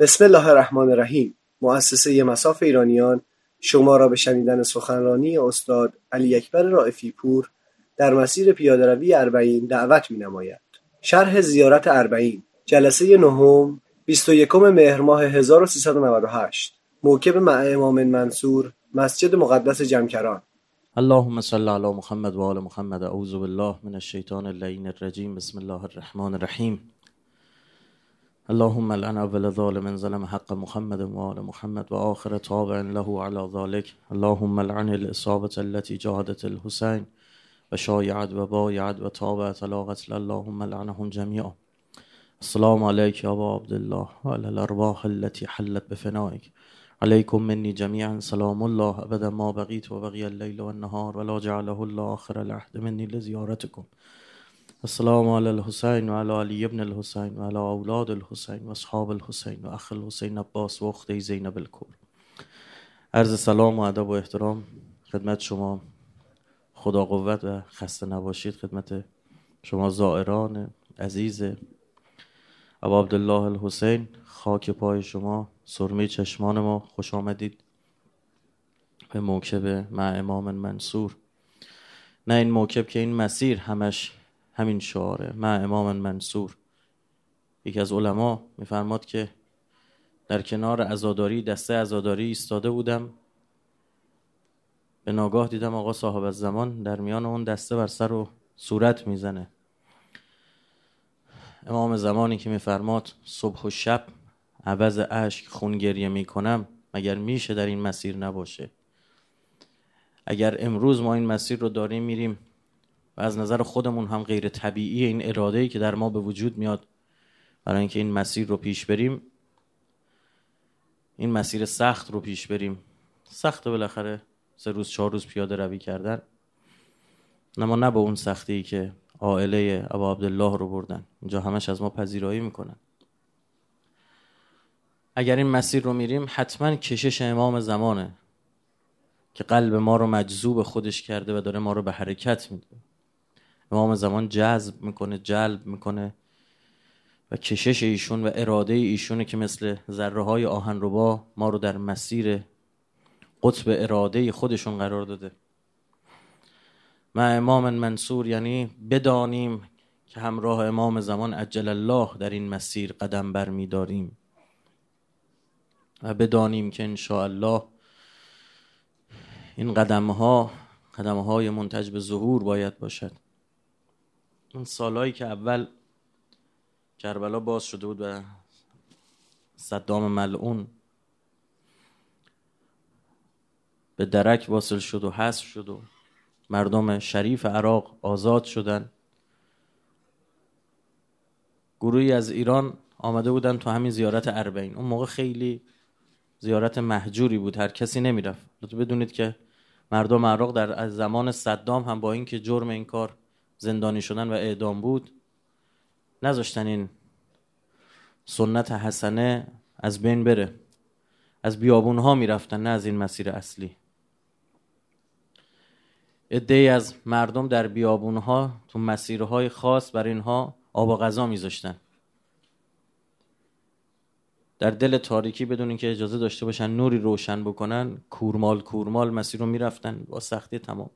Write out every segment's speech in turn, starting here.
بسم الله الرحمن الرحیم. مؤسسه مصاف ایرانیان شما را به شنیدن سخنرانی استاد علی اکبر رائفی پور در مسیر پیاده‌روی اربعین دعوت می‌نماید. شرح زیارت اربعین، جلسه نهم، 21 مهر ماه 1398، موکب مع امام منصور، مسجد مقدس جمکران. اللهم صل علی محمد و آل محمد. اعوذ بالله من الشیطان اللعین الرجیم. بسم الله الرحمن الرحیم. اللهم لعن اول ظالم ظلم حق محمد و آل محمد و آخر تابع له علی ذلك. اللهم لعن الاصابة التي جاهدت الحسین و شایعت و بایعت و تابعت علاقت. اللهم لعنهم جمیعا. السلام علیک یا ابا عبدالله و علی الارواح التي حلت بفنائک. علیکم منی جمیعا سلام الله ابدا ما بقیت و بقی اللیل و النهار و لا جعله الله آخر العهد منی لزیارتکم. السلام علی الحسین و علی علی ابن الحسین و علی اولاد الحسین و اصحاب الحسین و اخ الحسین عباس و اخته زینب الکبر. عرض سلام و ادب و احترام خدمت شما. خدا قوت و خسته نباشید خدمت شما زائران عزیز. ابا عبدالله الحسین، خاک پای شما، سرمه چشمان ما، خوش آمدید به موکب مع امام منصور. نه این موکب که این مسیر همش همین شعاره مع امام منصور. یکی از علما میفرماد که در کنار عزاداری، دسته عزاداری ایستاده بودم، به ناگاه دیدم آقا صاحب الزمان در میان اون دسته بر سر و صورت میزنه. امام زمانی که میفرماد صبح و شب عوض عشق خونگریه میکنم، مگر میشه در این مسیر نباشه؟ اگر امروز ما این مسیر رو داریم میریم و از نظر خودمون هم غیر طبیعی این اراده‌ای که در ما به وجود میاد برای اینکه این مسیر رو پیش بریم، این مسیر سخت رو پیش بریم، سخت بالاخره 3 روز 4 روز پیاده روی کردن، اما نه با اون سختی که عائله ابا عبدالله رو بردن. اینجا همش از ما پذیرایی میکنن. اگر این مسیر رو میریم حتما کشش امام زمانه که قلب ما رو مجذوب خودش کرده و داره ما رو به حرکت میده. امام زمان جذب میکنه، جلب میکنه و کشش ایشون و اراده ایشونه که مثل ذره های آهنربا ما رو در مسیر قطب اراده خودشون قرار داده. مع امام منصور یعنی بدانیم که همراه امام زمان عجل الله در این مسیر قدم بر می داریم و بدانیم که انشاءالله این قدم‌های منتج به ظهور باید باشد. اون سالهایی که اول کربلا باز شده بود و صدام ملعون به درک واصل شد و حذف شد و مردم شریف عراق آزاد شدن، گروهی از ایران آمده بودن تو همین زیارت اربعین. اون موقع خیلی زیارت مهجوری بود، هر کسی نمیرفت. بدونید که مردم عراق در زمان صدام هم با اینکه جرم این کار زندانی شدن و اعدام بود، نذاشتن این سنت حسنه از بین بره. از بیابونها میرفتن، نه از این مسیر اصلی. عده‌ای از مردم در بیابونها تو مسیرهای خاص برای اینها آب و غذا میذاشتن. در دل تاریکی بدون اینکه اجازه داشته باشن نوری روشن بکنن، کورمال کورمال مسیر رو میرفتن با سختی تمام.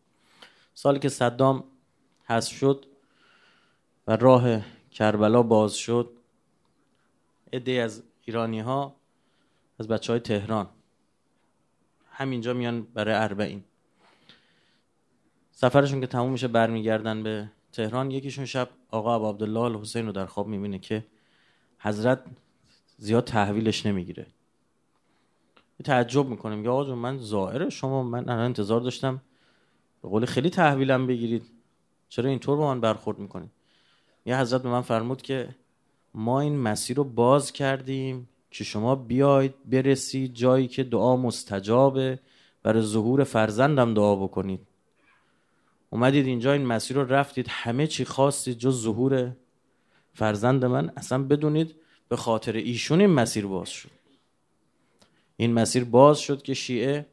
سالی که صدام حذف شد و راه کربلا باز شد، عده‌ای از ایرانی‌ها، از بچه‌های تهران، همینجا میان برای اربعین. سفرشون که تموم میشه برمیگردن به تهران. یکیشون شب آقا ابوعبدالله الحسین رو در خواب میبینه که حضرت زیاد تحویلش نمیگیره. تعجب میکنه، میگه آقا جون من زائر شما، من الان انتظار داشتم به قول خیلی تحویلم بگیرید، چرا اینطور با من برخورد میکنید؟ یه حضرت به من فرمود که ما این مسیر رو باز کردیم که شما بیاید برسید جایی که دعا مستجابه، برای ظهور فرزندم دعا بکنید. اومدید اینجا این مسیر رو رفتید، همه چی خواستید جز ظهور فرزند من. اصلا بدونید به خاطر ایشون این مسیر باز شد. این مسیر باز شد که شیعه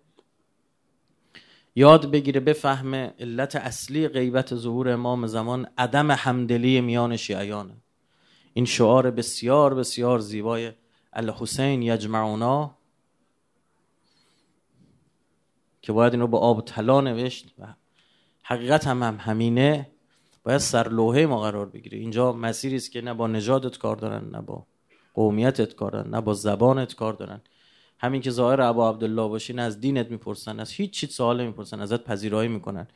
یاد بگیره، بفهمه علت اصلی غیبت ظهور امام زمان عدم همدلی میان شیعیانه. این شعار بسیار بسیار زیبای الحسین یجمعونا که باید این رو با آب طلا نوشت و حقیقت هم همینه، باید سرلوحه ما قرار بگیره. اینجا مسیری است که نه با نژادت کار دارن، نه با قومیتت کار دارن، نه با زبانت کار دارن. همین که ظاهر ابا عبدالله باشی نه از دینت میپرسن، از هیچ چیز سوال نمیپرسن، ازت پذیرایی میکنن.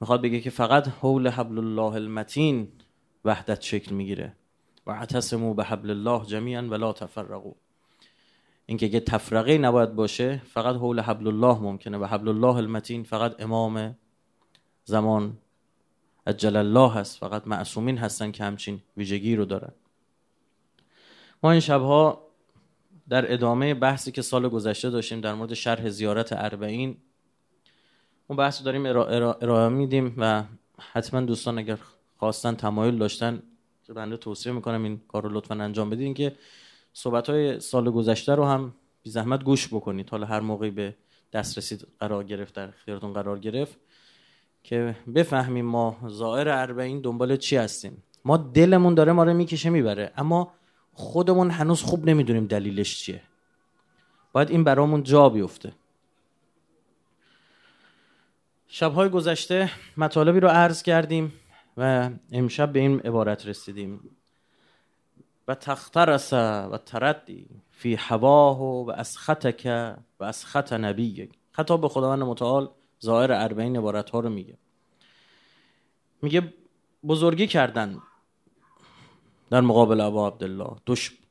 میخواد بگه که فقط حول حبل الله المتین وحدت شکل میگیره و اعتصموا بحبل الله جميعا ولا تفرقوا. این که تفرقه نباید باشه، فقط حول حبل الله ممکنه و حبل الله المتین فقط امام زمان عجل الله هست، فقط معصومین هستن که همچین ویژگی رو دارن. ما این شبها در ادامه بحثی که سال گذشته داشتیم در مورد شرح زیارت اربعین، اون بحث رو داریم ارائه میدیم و حتما دوستان اگر خواستن تمایل داشتن که بنده توصیه میکنم این کار رو لطفا انجام بدین که صحبت‌های سال گذشته رو هم بی زحمت گوش بکنید. حالا هر موقعی به دسترسی قرار گرفت، در اختیارتون قرار گرفت که بفهمیم ما زائر اربعین دنبال چی هستیم. ما دلمون داره ما رو میکشه میبره، اما خودمون هنوز خوب نمیدونیم دلیلش چیه. باید این برامون جا بیفته. شب‌های گذشته مطالبی رو عرض کردیم و امشب به این عبارت رسیدیم: و تخترس و تردی فی حواه و اسخطک و اسخط نبیک. خطاب به خداوند متعال ظاهر اربعین عبارت ها رو میگه. میگه بزرگی کردن در مقابل ابا عبدالله،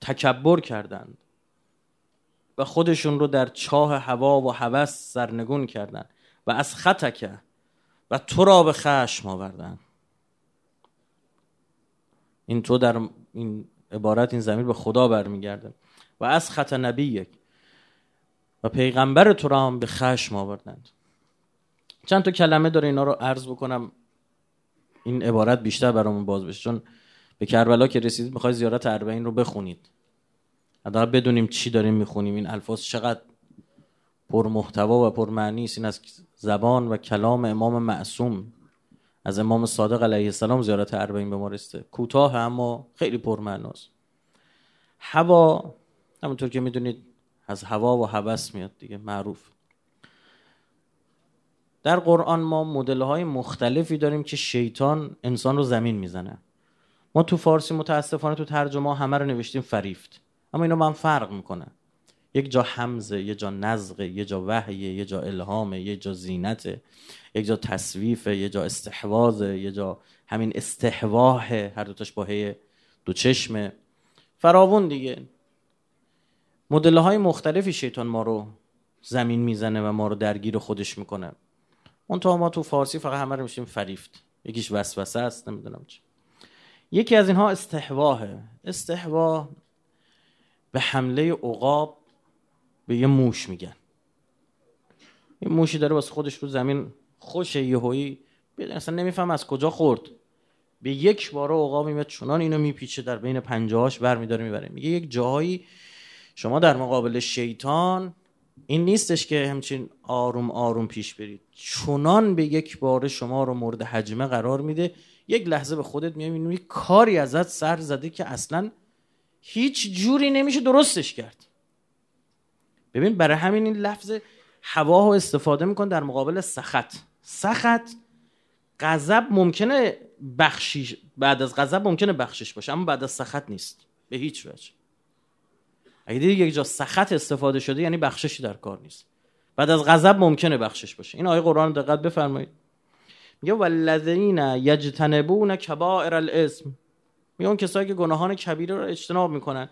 تکبر کردند و خودشون رو در چاه هوا و هوس سرنگون کردند و از خطک و تو را به خشم آوردند. این تو در این عبارت این ضمیر به خدا برمیگرده و از خط نبیک و پیغمبر تو را هم به خشم آوردند. چند تا کلمه داره اینا رو عرض بکنم این عبارت بیشتر برامون باز بشه، چون به کربلا که رسیدید میخوای زیارت اربعین رو بخونید، حداقل بدونیم چی داریم میخونیم. این الفاظ چقدر پر محتوا و پر معنی است. این از زبان و کلام امام معصوم، از امام صادق علیه السلام زیارت اربعین به ما رسیده. کوتاه اما خیلی پر معناست. هوا همونطور که میدونید از هوا و هوس میاد دیگه، معروف. در قرآن ما مدل‌های مختلفی داریم که شیطان انسان رو زمین میزنه. ما تو فارسی متاسفانه تو ترجمه همه رو نوشتیم فریفت، اما اینا با هم فرق میکنه. یک جا همزه، یک جا نزغه، یک جا وحیه، یک جا الهامه، یک جا زینته، یک جا تصویفه، یک جا استحواذه، یک جا همین استحواهه، هر دوتاش با هی دو چشمه، فراون دیگه. مدل‌های مختلفی شیطان ما رو زمین میزنه و ما رو درگیر خودش میکنه. اون تا ما تو فارسی فقط همه رو میشیم فریفت. یکیش وسوسه است، نمیدونم چی. یکی از اینها استحواهه. استحوا به حمله عقاب به یه موش میگن. این موشی داره واسه خودش رو زمین خوش، یهویی اصلا نمیفهم از کجا خورد، به یک باره عقاب میاد چونان اینو میپیچه در بین پنجه‌هاش برمیداره میبره. میگه یک جایی شما در مقابل شیطان این نیستش که همچین آروم آروم پیش برید، چونان به یک باره شما رو مورد هجمه قرار میده، یک لحظه به خودت میای میبینی کاری ازت سر زده که اصلا هیچ جوری نمیشه درستش کرد. ببین برای همین این لفظ هواهو استفاده میکن در مقابل سخط. سخط غضب ممکنه بخشش، بعد از غضب ممکنه بخشش باشه، اما بعد از سخط نیست به هیچ وجه. اگه دیدی یک جا سخط استفاده شده یعنی بخششی در کار نیست. بعد از غضب ممکنه بخشش باشه. این آیه قرآن دقت بفرمایید. میگه والذین یجتنبون کبائر الاسم، میگه اون کسایی که گناهان کبیره رو اجتناب میکنن،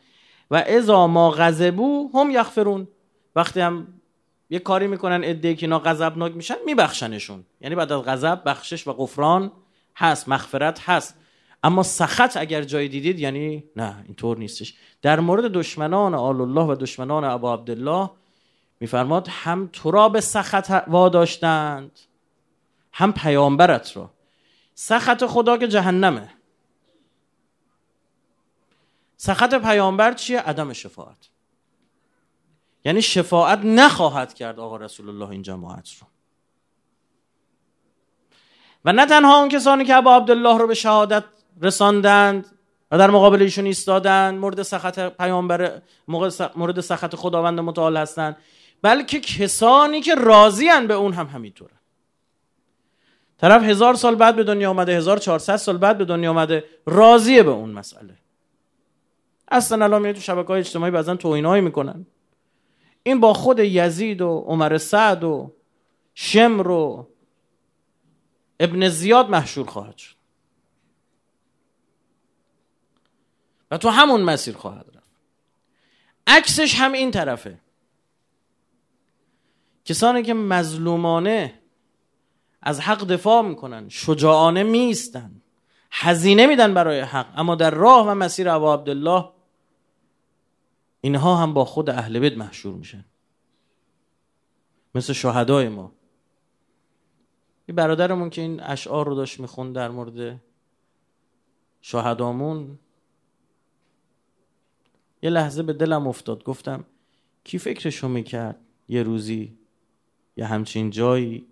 و اذا ما غضبوا هم یغفرون، وقتی هم یه کاری میکنن ادعی که اینا غضبناک میشن میبخشنشون. یعنی بعد از غضب بخشش و غفران هست، مغفرت هست. اما سخط اگر جای دیدید یعنی نه، اینطور نیستش. در مورد دشمنان آل الله و دشمنان ابا عبدالله میفرماد هم تو را به سخط واداشتند هم پیامبرت را. سخط خدا که جهنمه، سخط پیامبر چیه؟ عدم شفاعت. یعنی شفاعت نخواهد کرد آقا رسول الله این جماعت رو. و نه تنها اون کسانی که ابا عبدالله رو به شهادت رساندند و در مقابل ایشون ایستادن، مورد سخط پیامبر، مورد سخط خداوند متعال هستند، بلکه کسانی که راضی ان به اون هم همینطوره. طرف 1000 سال بعد به دنیا اومده، 1400 سال بعد به دنیا اومده، راضیه به اون مسئله. اصلا الان میاد تو شبکه‌های اجتماعی بعضن توهینایی میکنن. این با خود یزید و عمر سعد و شمر و ابن زیاد محشور خواهد شد و تو همون مسیر خواهد رفت. عکسش هم این طرفه، کسانی که مظلومانه از حق دفاع میکنن، شجاعانه میستن، هزینه میدن برای حق، اما در راه و مسیر ابو عبدالله اینها هم با خود اهل بیت محشور میشن، مثل شهدای ما. این برادرمون که این اشعار رو داشت میخوند در مورد شهدامون، یه لحظه به دلم افتاد، گفتم کی فکرشو میکرد یه روزی یه همچین جایی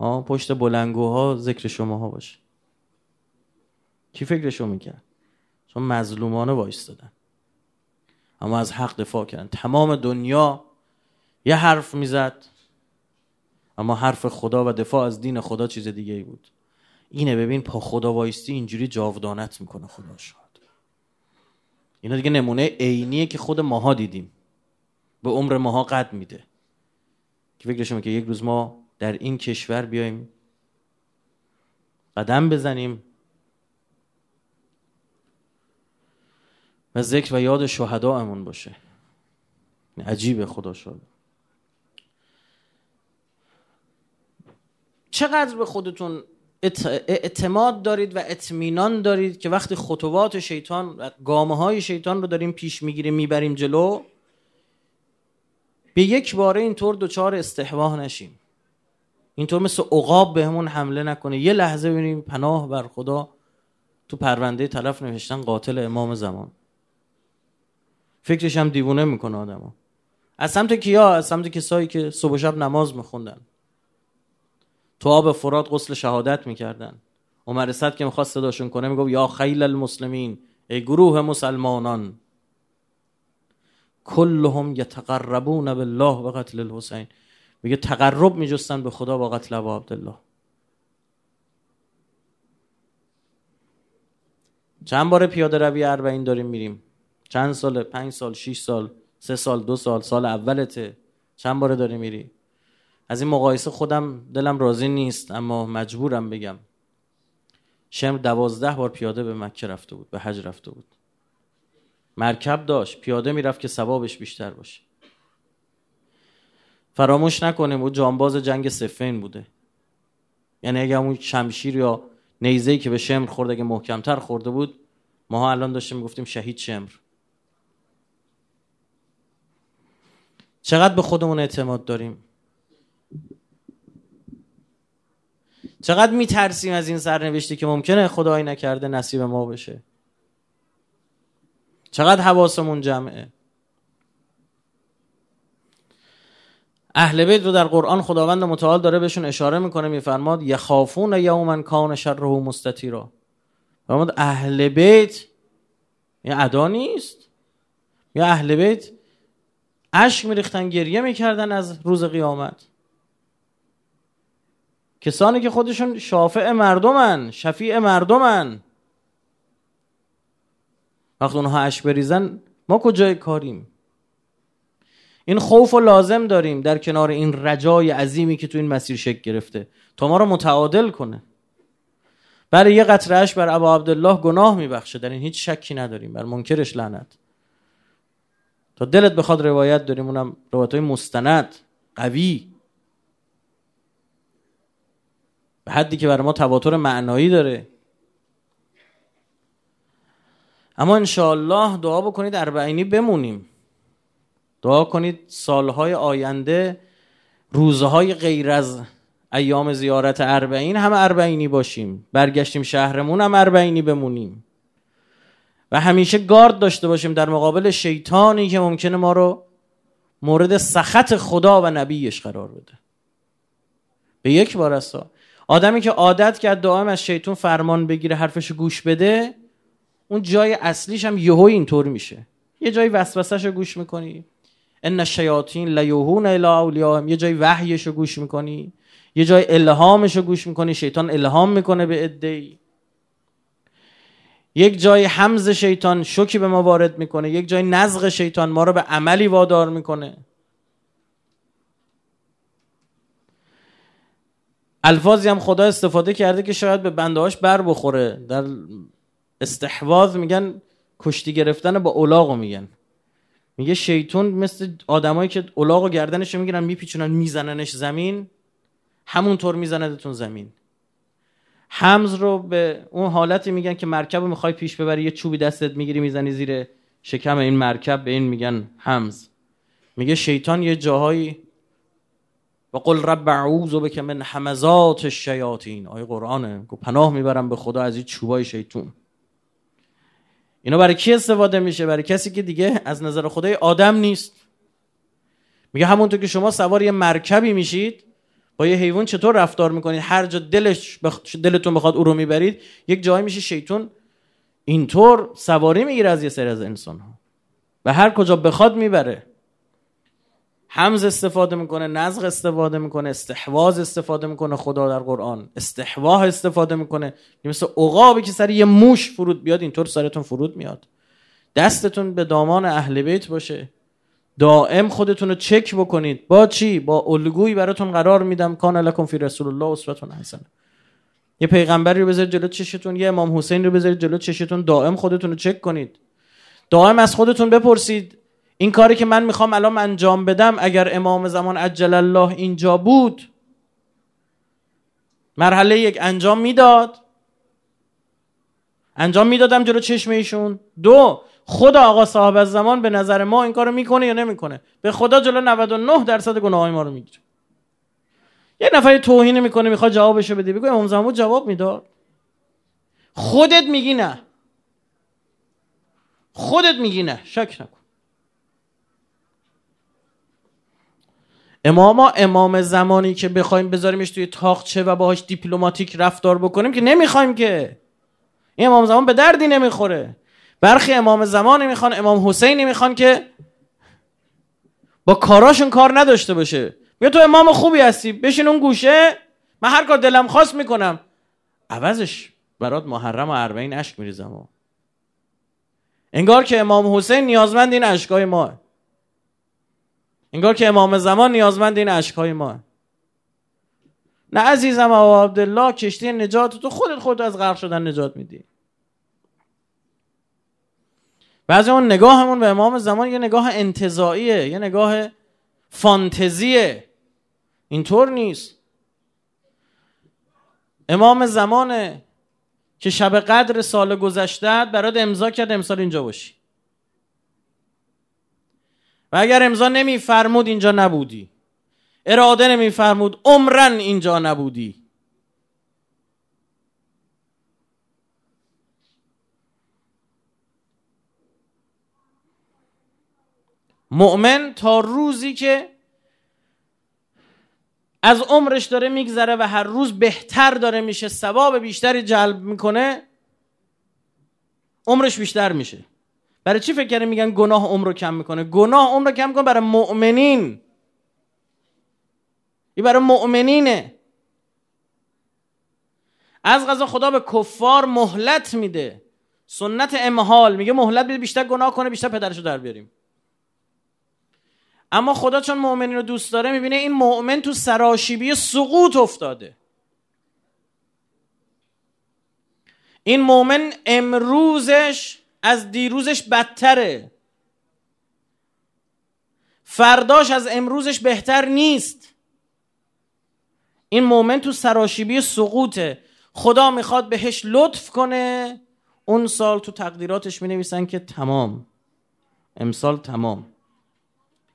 پشت بلندگوها ذکر شماها باشه؟ کی فکرشو میکرد؟ چون مظلومانه وایستادن اما از حق دفاع کردن. تمام دنیا یه حرف میزد اما حرف خدا و دفاع از دین خدا چیز دیگه ای بود. اینه ببین، پا خدا وایستی اینجوری جاودانت میکنه خدا شاد. اینا دیگه نمونه عینیه که خود ماها دیدیم، به عمر ماها قد میده. که فکرش میکنه که یک روز ما در این کشور بیایم قدم بزنیم و ذکر و یاد شهداءمون باشه؟ عجیبه. خدا شاد. چقدر به خودتون اعتماد دارید و اطمینان دارید که وقتی خطوات شیطان و گامه‌های شیطان رو داریم پیش میگیریم، میبریم جلو، به یک باره اینطور دوچار استحواه نشیم، اینطور مثل عقاب بهمون حمله نکنه. یه لحظه ببینیم پناه بر خدا. تو پرونده طرف نوشتن قاتل امام زمان. فکرش هم دیوونه میکنه آدمو. از سمت کیا؟ از سمت کسایی که صبح و شب نماز میخوندن، تو آب فرات غسل شهادت میکردن. عمر سعد که میخواست صداشون کنه میگفت یا خیل المسلمین، ای گروه مسلمانان، کلهم یتقربون بالله و قتل الحسین. میگه تقرب میجستن به خدا با قتل ابو عبدالله. چند بار پیاده روی اربعین داریم میریم؟ چند ساله؟ 5 سال، 6 سال، 3 سال، 2 سال، سال اولته، چند بار داری میری؟ از این مقایسه خودم دلم راضی نیست اما مجبورم بگم شمر 12 بار پیاده به مکه رفته بود، به حج رفته بود، مرکب داشت، پیاده میرفت که ثوابش بیشتر باشه. فراموش نکنیم او جانباز جنگ صفین بوده، یعنی اگه اون شمشیر یا نیزه‌ای که به شمر خورد اگه محکم‌تر خورده بود، ماها الان داشتیم میگفتیم شهید شمر. چقدر به خودمون اعتماد داریم؟ چقدر میترسیم از این سرنوشتی که ممکنه خدایی نکرده نصیب ما بشه؟ چقدر حواسمون جمعه؟ اهل بیت رو در قرآن خداوند متعال داره بهشون اشاره میکنه، میفرماد یخافون یوما کان شره مستتیرا. فرمود اهل بیت یه ادا نیست، یا اهل بیت اشک میریختن، گریه میکردن از روز قیامت. کسانی که خودشون شافع مردمن، شفیع مردمن، وقت اونها اشک بریزن ما کجای کاریم؟ این خوف رو لازم داریم در کنار این رجای عظیمی که تو این مسیر شکل گرفته تا ما رو متعادل کنه. برای یه قطره اشک بر ابا عبدالله گناه میبخشه، در این هیچ شکی نداریم، بر منکرش لعنت. تا دلت بخواد روایت داریم، اونم روایت‌های مستند قوی به حدی که برای ما تواتر معنایی داره. اما انشاءالله دعا بکنید اربعینی بمونیم، دعا کنید سالهای آینده روزهای غیر از ایام زیارت اربعین هم اربعینی باشیم، برگشتیم شهرمون هم اربعینی بمونیم و همیشه گارد داشته باشیم در مقابل شیطانی که ممکنه ما رو مورد سخط خدا و نبیش قرار بده. به یک بار است. آدمی که عادت کرد دائم از شیطان فرمان بگیره، حرفش گوش بده، اون جای اصلیش هم یهو اینطور میشه. یه جای وسوسه‌شو گوش میکنی، ان الشیاطین لیوحون الی اولیاءهم، یه جای وحیشو گوش میکنی، یه جای الهامشو گوش میکنی، شیطان الهام میکنه به عده‌ای، یک جای حمز شیطان شوکی به ما وارد میکنه، یک جای نزغ شیطان ما رو به عملی وادار میکنه. الفاظی هم خدا استفاده کرده که شاید به بندهاش بر بخوره. در استحواذ میگن کشتی گرفتن با الاغو، میگن میگه شیطان مثل آدمایی که الاغو گردنش میگیرن میپیچونن میزننش زمین، همونطور میزندتون زمین. حمز رو به اون حالتی میگن که مرکب رو میخوای پیش ببری، یه چوبی دستت میگیری میزنی زیر شکم این مرکب، به این میگن حمز. میگه شیطان یه جاهایی و قل رب اعوذ بک من همزات الشیاطین، آیه قرآنه، پناه میبرم به خدا از این چوبای شیطون. اینا برای کی استفاده میشه؟ برای کسی که دیگه از نظر خدای آدم نیست. میگه همونطور که شما سوار یه مرکبی میشید با یه حیوان چطور رفتار میکنید، هر جا دلتون بخواد او رو میبرید. یک جایی میشه شیطان اینطور سواری میگیره از یه سری از انسان ها و هر کجا بخواد میبره. حمز استفاده میکنه، نزغ استفاده میکنه، استحواذ استفاده میکنه. خدا در قرآن استحواه استفاده میکنه، مثل عقابی که سر یه موش فرود بیاد اینطور سرتون فرود میاد. دستتون به دامان اهل بیت باشه، دائم خودتون رو چک بکنید. با چی؟ با الگویی براتون قرار میدم، کان لکم فی رسول الله اسوه حسنه. یه پیغمبری رو بذارید جلو چشتون، یه امام حسین رو بذارید جلو چشتون، دائم خودتون رو چک کنید. دائم از خودتون بپرسید این کاری که من میخوام الان انجام بدم، اگر امام زمان عجل الله اینجا بود مرحله یک انجام میداد، انجام میدادم جلو چشم ایشون. دو، خدا آقا صاحب از زمان به نظر ما این کارو میکنه یا نمیکنه؟ به خدا جلو 99% گناههای ما رو میگیره. یه نفر توهین میکنه میخواد جوابشو بده، بگو امام زمان جواب میداد، خودت میگی نه، خودت میگی نه، شک نکن. امام زمانی که بخوایم بذاریمش توی تاقچه و باهاش دیپلماتیک رفتار بکنیم که نمیخوایم، که این امام زمان به دردی نمیخوره. برخی امام زمانی میخوان، امام حسینی میخوان که با کاراشون کار نداشته باشه. بیا تو امام خوبی هستی، بشین اون گوشه، من هر کار دلم خواست میکنم، عوضش برات محرم و اربعین اشک میریزم. انگار که امام حسین نیازمند این اشکای ما، انگار که امام زمان نیازمند این اشک‌های ما. نه عزیزم او عبدالله، کشتی نجات تو خودت از غرق شدن نجات میدی. بعضی اون نگاهمون به امام زمان یه نگاه انتزاعیه، یه نگاه فانتزیه. اینطور نیست. امام زمانه که شب قدر سال گذشته برات امضا کرد امسال اینجا باشی و اگر امضا نمی فرمود اینجا نبودی، اراده نمی فرمود عمرن اینجا نبودی. مؤمن تا روزی که از عمرش داره میگذره و هر روز بهتر داره میشه، ثواب بیشتری جلب میکنه، عمرش بیشتر میشه. برای چی فکر کنه میگن گناه عمر رو کم میکنه؟ گناه عمر رو کم میکنه برای مؤمنین، این برای مؤمنینه. از قضا خدا به کفار مهلت میده، سنت امهال، میگه مهلت بده بیشتر گناه کنه، بیشتر پدرشو در بیاریم. اما خدا چون مؤمنین رو دوست داره میبینه این مؤمن تو سراشیبی سقوط افتاده، این مؤمن امروزش از دیروزش بدتره، فرداش از امروزش بهتر نیست. این مومن تو سراشیبی سقوطه. خدا میخواد بهش لطف کنه، اون سال تو تقدیراتش مینویسن که تمام، امسال تمام.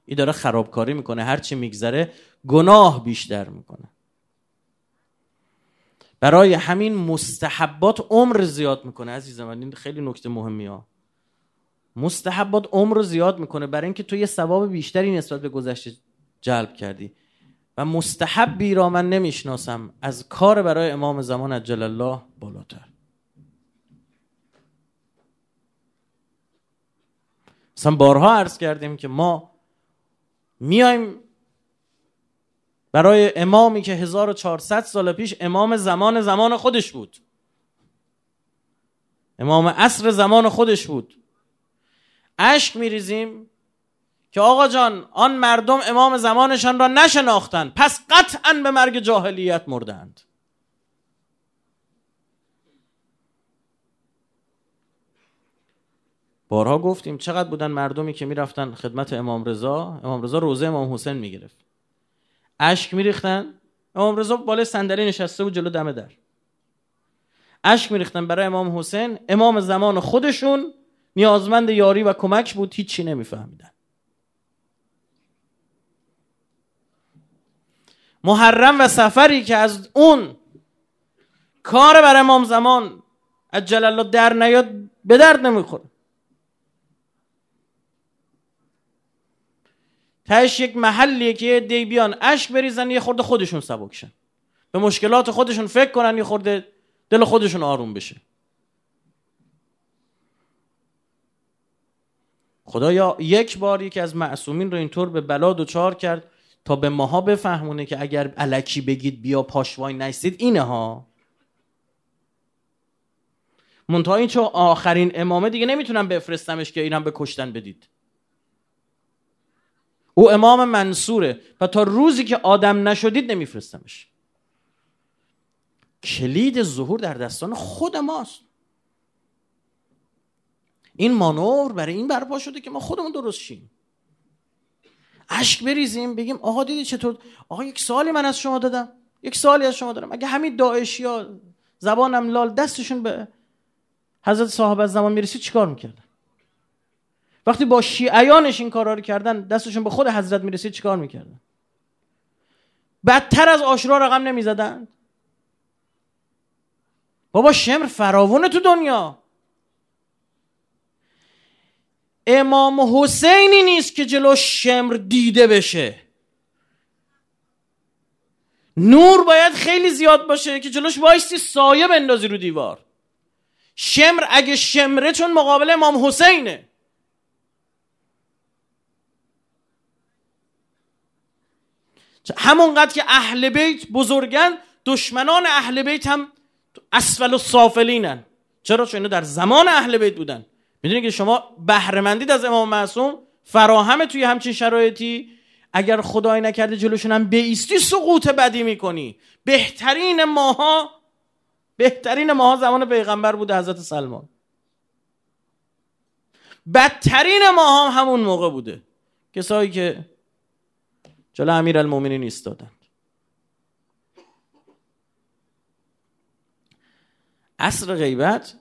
این داره خرابکاری میکنه، هرچی میگذره گناه بیشتر میکنه. برای همین مستحبات عمر زیاد میکنه. عزیز من این خیلی نکته مهمیه. مستحبات عمر رو زیاد میکنه برای اینکه تو یه ثواب بیشتری نسبت به گذشته جلب کردی. و مستحبی را من نمیشناسم از کار برای امام زمان عجل الله بالاتر. مثلا بارها عرض کردیم که ما میایم برای امامی که 1400 سال پیش امام زمان خودش بود، امام عصر زمان خودش بود، عشق میریزیم که آقا جان آن مردم امام زمانشان را نشناختند، پس قطعاً به مرگ جاهلیت مردند. بارها گفتیم چقدر بودن مردمی که میرفتن خدمت امام رضا، امام رضا روزه امام حسین میگرفت، اشک میریختن، امام رضا بالای صندلی نشسته بود جلو دم در، اشک میریختن برای امام حسین، امام زمان خودشون نیازمند یاری و کمک بود، هیچی نمیفهمیدن. محرم و سفری که از اون کار برای امام زمان عجل الله در نیاد به درد نمیخوره. تاش یک محلیه که دی بیان اشک بریزن، یه خورده خودشون سبکشن، به مشکلات خودشون فکر کنن، یه خورده دل خودشون آروم بشه. خدایا یک بار یکی از معصومین رو اینطور به بلا دوچار کرد تا به ماها بفهمونه که اگر الکی بگید بیا پاشوای نشید اینه ها. منتها این چون آخرین امامه دیگه نمیتونم بفرستمش که اینم به کشتن بدید، او امام منصوره و تا روزی که آدم نشدید نمیفرستمش. کلید ظهور در دستان خود ماست. این مانور برای این برپا شده که ما خودمون درست شیم، اشک بریزیم، بگیم آقا دیدی چطور، آقا یک سالی من از شما دادم، یک سالی از شما دارم، اگه همین داعشیا زبانم لال دستشون به حضرت صاحب زمان میرسید چیکار میکردن؟ وقتی با شیعیانش این کارا رو کردن دستشون به خود حضرت میرسید چیکار میکردن؟ بدتر از عاشورا رقم نمیزدن؟ بابا شمر فراوونه تو دنیا. امام حسینی نیست که جلو شمر دیده بشه، نور باید خیلی زیاد باشه که جلوش وایستی سایه بندازی رو دیوار. شمر اگه شمره چون مقابل امام حسینه. همونقدر که اهل بیت بزرگن، دشمنان اهل بیت هم اسفل و سافلینن. چرا؟ چون اینا در زمان اهل بیت بودن. میدونید که شما بهره‌مندید از امام معصوم فراهمه توی همچین شرایطی، اگر خدای نکرده جلوشون هم بایستی سقوط بدی میکنی. بهترین ماها زمان پیغمبر بود، حضرت سلمان. بدترین ماها هم همون موقع بوده، کسایی که جلو امیرالمومنین ایستادند. عصر غیبت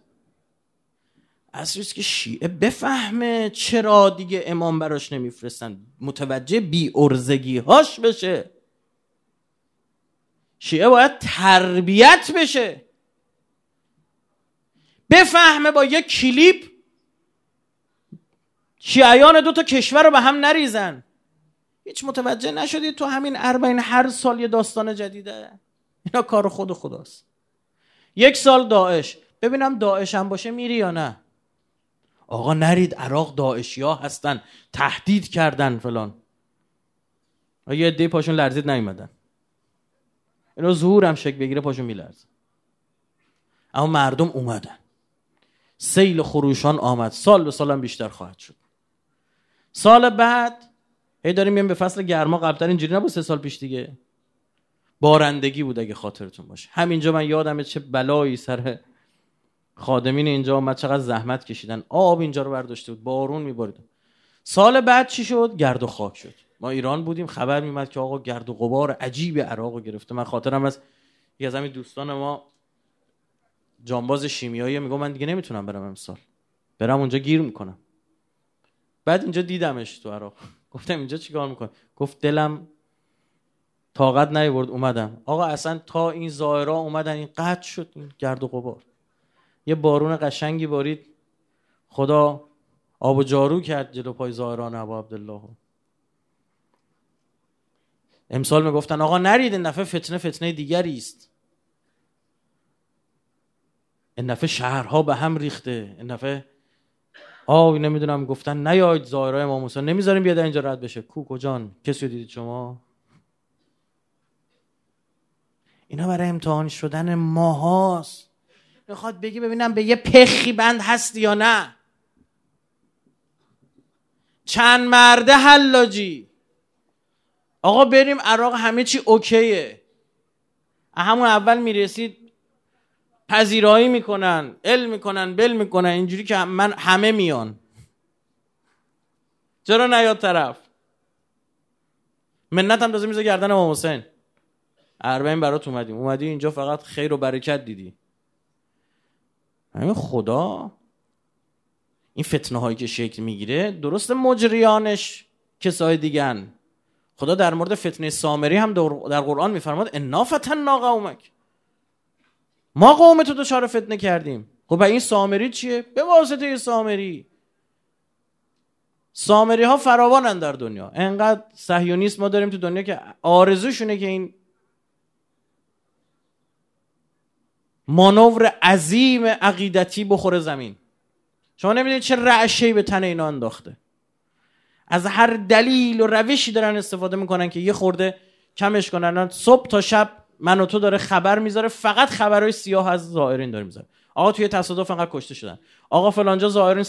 عصری است که شیعه بفهمه چرا دیگه امام براش نمیفرستن، متوجه بی ارزگی هاش بشه. شیعه باید تربیت بشه، بفهمه با یک کلیپ شیعیان دو تا کشور رو به هم نریزن. هیچ متوجه نشدید تو همین اربعین هر سال یه داستان جدیده. اینا کار خود خداست. یک سال داعش، ببینم داعش هم باشه میری یا نه. آقا نرید، عراق داعشیا هستن، تهدید کردن فلان. یه عده پاشون لرزید نیومدن. اینا ظهورم شک بگیره پاشون میلرزه. اما مردم اومدن. سیل خروشان آمد، سال به سالم بیشتر خواهد شد. سال بعد داریم میام به فصل گرما. قبلتر اینجوری نبود، 3 سال پیش دیگه بارندگی بود اگه خاطرتون باشه. همینجا من یادمه چه بلایی سر خادمین اینجا اومد، چقدر زحمت کشیدن، آب اینجا رو برداشته بود، بارون میبارید. سال بعد چی شد؟ گرد و خاک شد. ما ایران بودیم، خبر میومد که آقا گرد و غبار عجیب عراقو گرفته. من خاطرم از یکی از همین دوستان ما جانباز شیمیایی، میگم من دیگه نمیتونم برم امسال، برم اونجا گیر میکنم. بعد اینجا دیدمش تو عراق، گفتم اینجا چیکار میکنه؟ گفت دلم طاقت نیاورد اومدم. آقا اصلا تا این زائرا اومدن این قد شد، این گرد و غبار. یه بارون قشنگی بارید، خدا آب و جارو کرد جلو پای زائران ابا عبدالله. امسال میگفتن آقا نرید، این دفعه فتنه دیگری است، این دفعه شهرها به هم ریخته، این دفعه آی نمیدونم گفتن نیاید زائرای امام حسین نمیذاریم بیاد اینجا رد بشه. کو کجان؟ کسی دیدید شما؟ اینا برای امتحان شدن ماهاست. میخواد بگی ببینم به یه پخی بند هست یا نه. چند مرده حلاجی. آقا بریم عراق همه چی اوکیه. همون اول میرسید پذیرایی میکنن، علم میکنن، بل میکنن، اینجوری که من همه میان. چرا نیاد طرف؟ منت هم دازه میزه گردن امام حسین. اربعین برات اومدیم، اومدی اینجا فقط خیر و برکت دیدی. همین خدا این فتنه هایی که شکل میگیره درست مجریانش کسای دیگن. خدا در مورد فتنه سامری هم در قرآن میفرماد انا فتنا قومک، ما قوم تو دچار فتنه کردیم. خب این سامری چیه؟ به واسطه سامری. سامری ها فراوانن در دنیا. انقدر صهیونیست ما داریم تو دنیا که آرزوشونه که این مانور عظیم عقیدتی بخوره زمین. شما نمیدونید چه رعشه‌ای به تن اینا انداخته. از هر دلیل و روشی دارن استفاده میکنن که یه خورده کمش کنن. صبح تا شب من و تو داره خبر میذاره، فقط خبرهای سیاه از زائرین داره میذاره. آقا توی تصادف انقدر کشته شدن، آقا فلانجا زائرین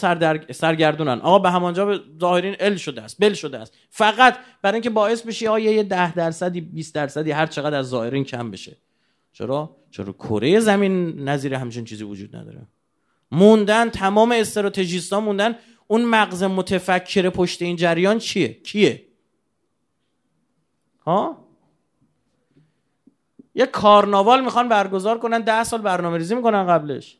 سرگردونن، آقا به همانجا به زائرین ال شده است، بل شده است. فقط برای اینکه باعث بشی آقا یه 10% 20% هر چقدر از زائرین کم بشه. چرا کره زمین نظیر همچین چیزی وجود نداره؟ موندن، تمام استراتژیست‌ها موندن. اون مغز متفکر پشت این جریان چیه؟ کیه؟ ها؟ یه کارناوال میخوان برگزار کنن، 10 سال برنامه‌ریزی میکنن قبلش.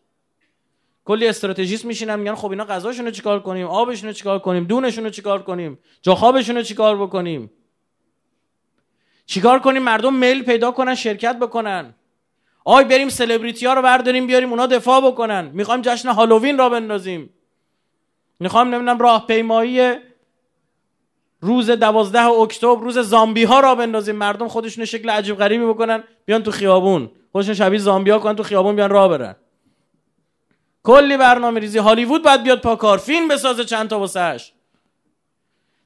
کلی استراتژیست میشینن میگن خب اینا غذاشونو چیکار کنیم، آبشونو چیکار کنیم، دونشونو چیکار کنیم، جا خوابشونو چیکار بکنیم، چیکار کنیم مردم میل پیدا کنن شرکت بکنن. آی بریم سلبریتی‌ها رو برداریم بیاریم اونا دفاع بکنن. میخوایم جشن هالووین را بندازیم. میخوایم نمیدونم راهپیمایی روز 12 اکتبر، روز زامبی ها را بندازیم، مردم خودشون شکل عجیب غریبی بکنن بیان تو خیابون، خودشون شبیه زامبی ها کنن تو خیابون بیان راه برن. کلی برنامه‌ریزی. هالیوود باید بیاد پاکار، فیلم بسازه چند تا واسش،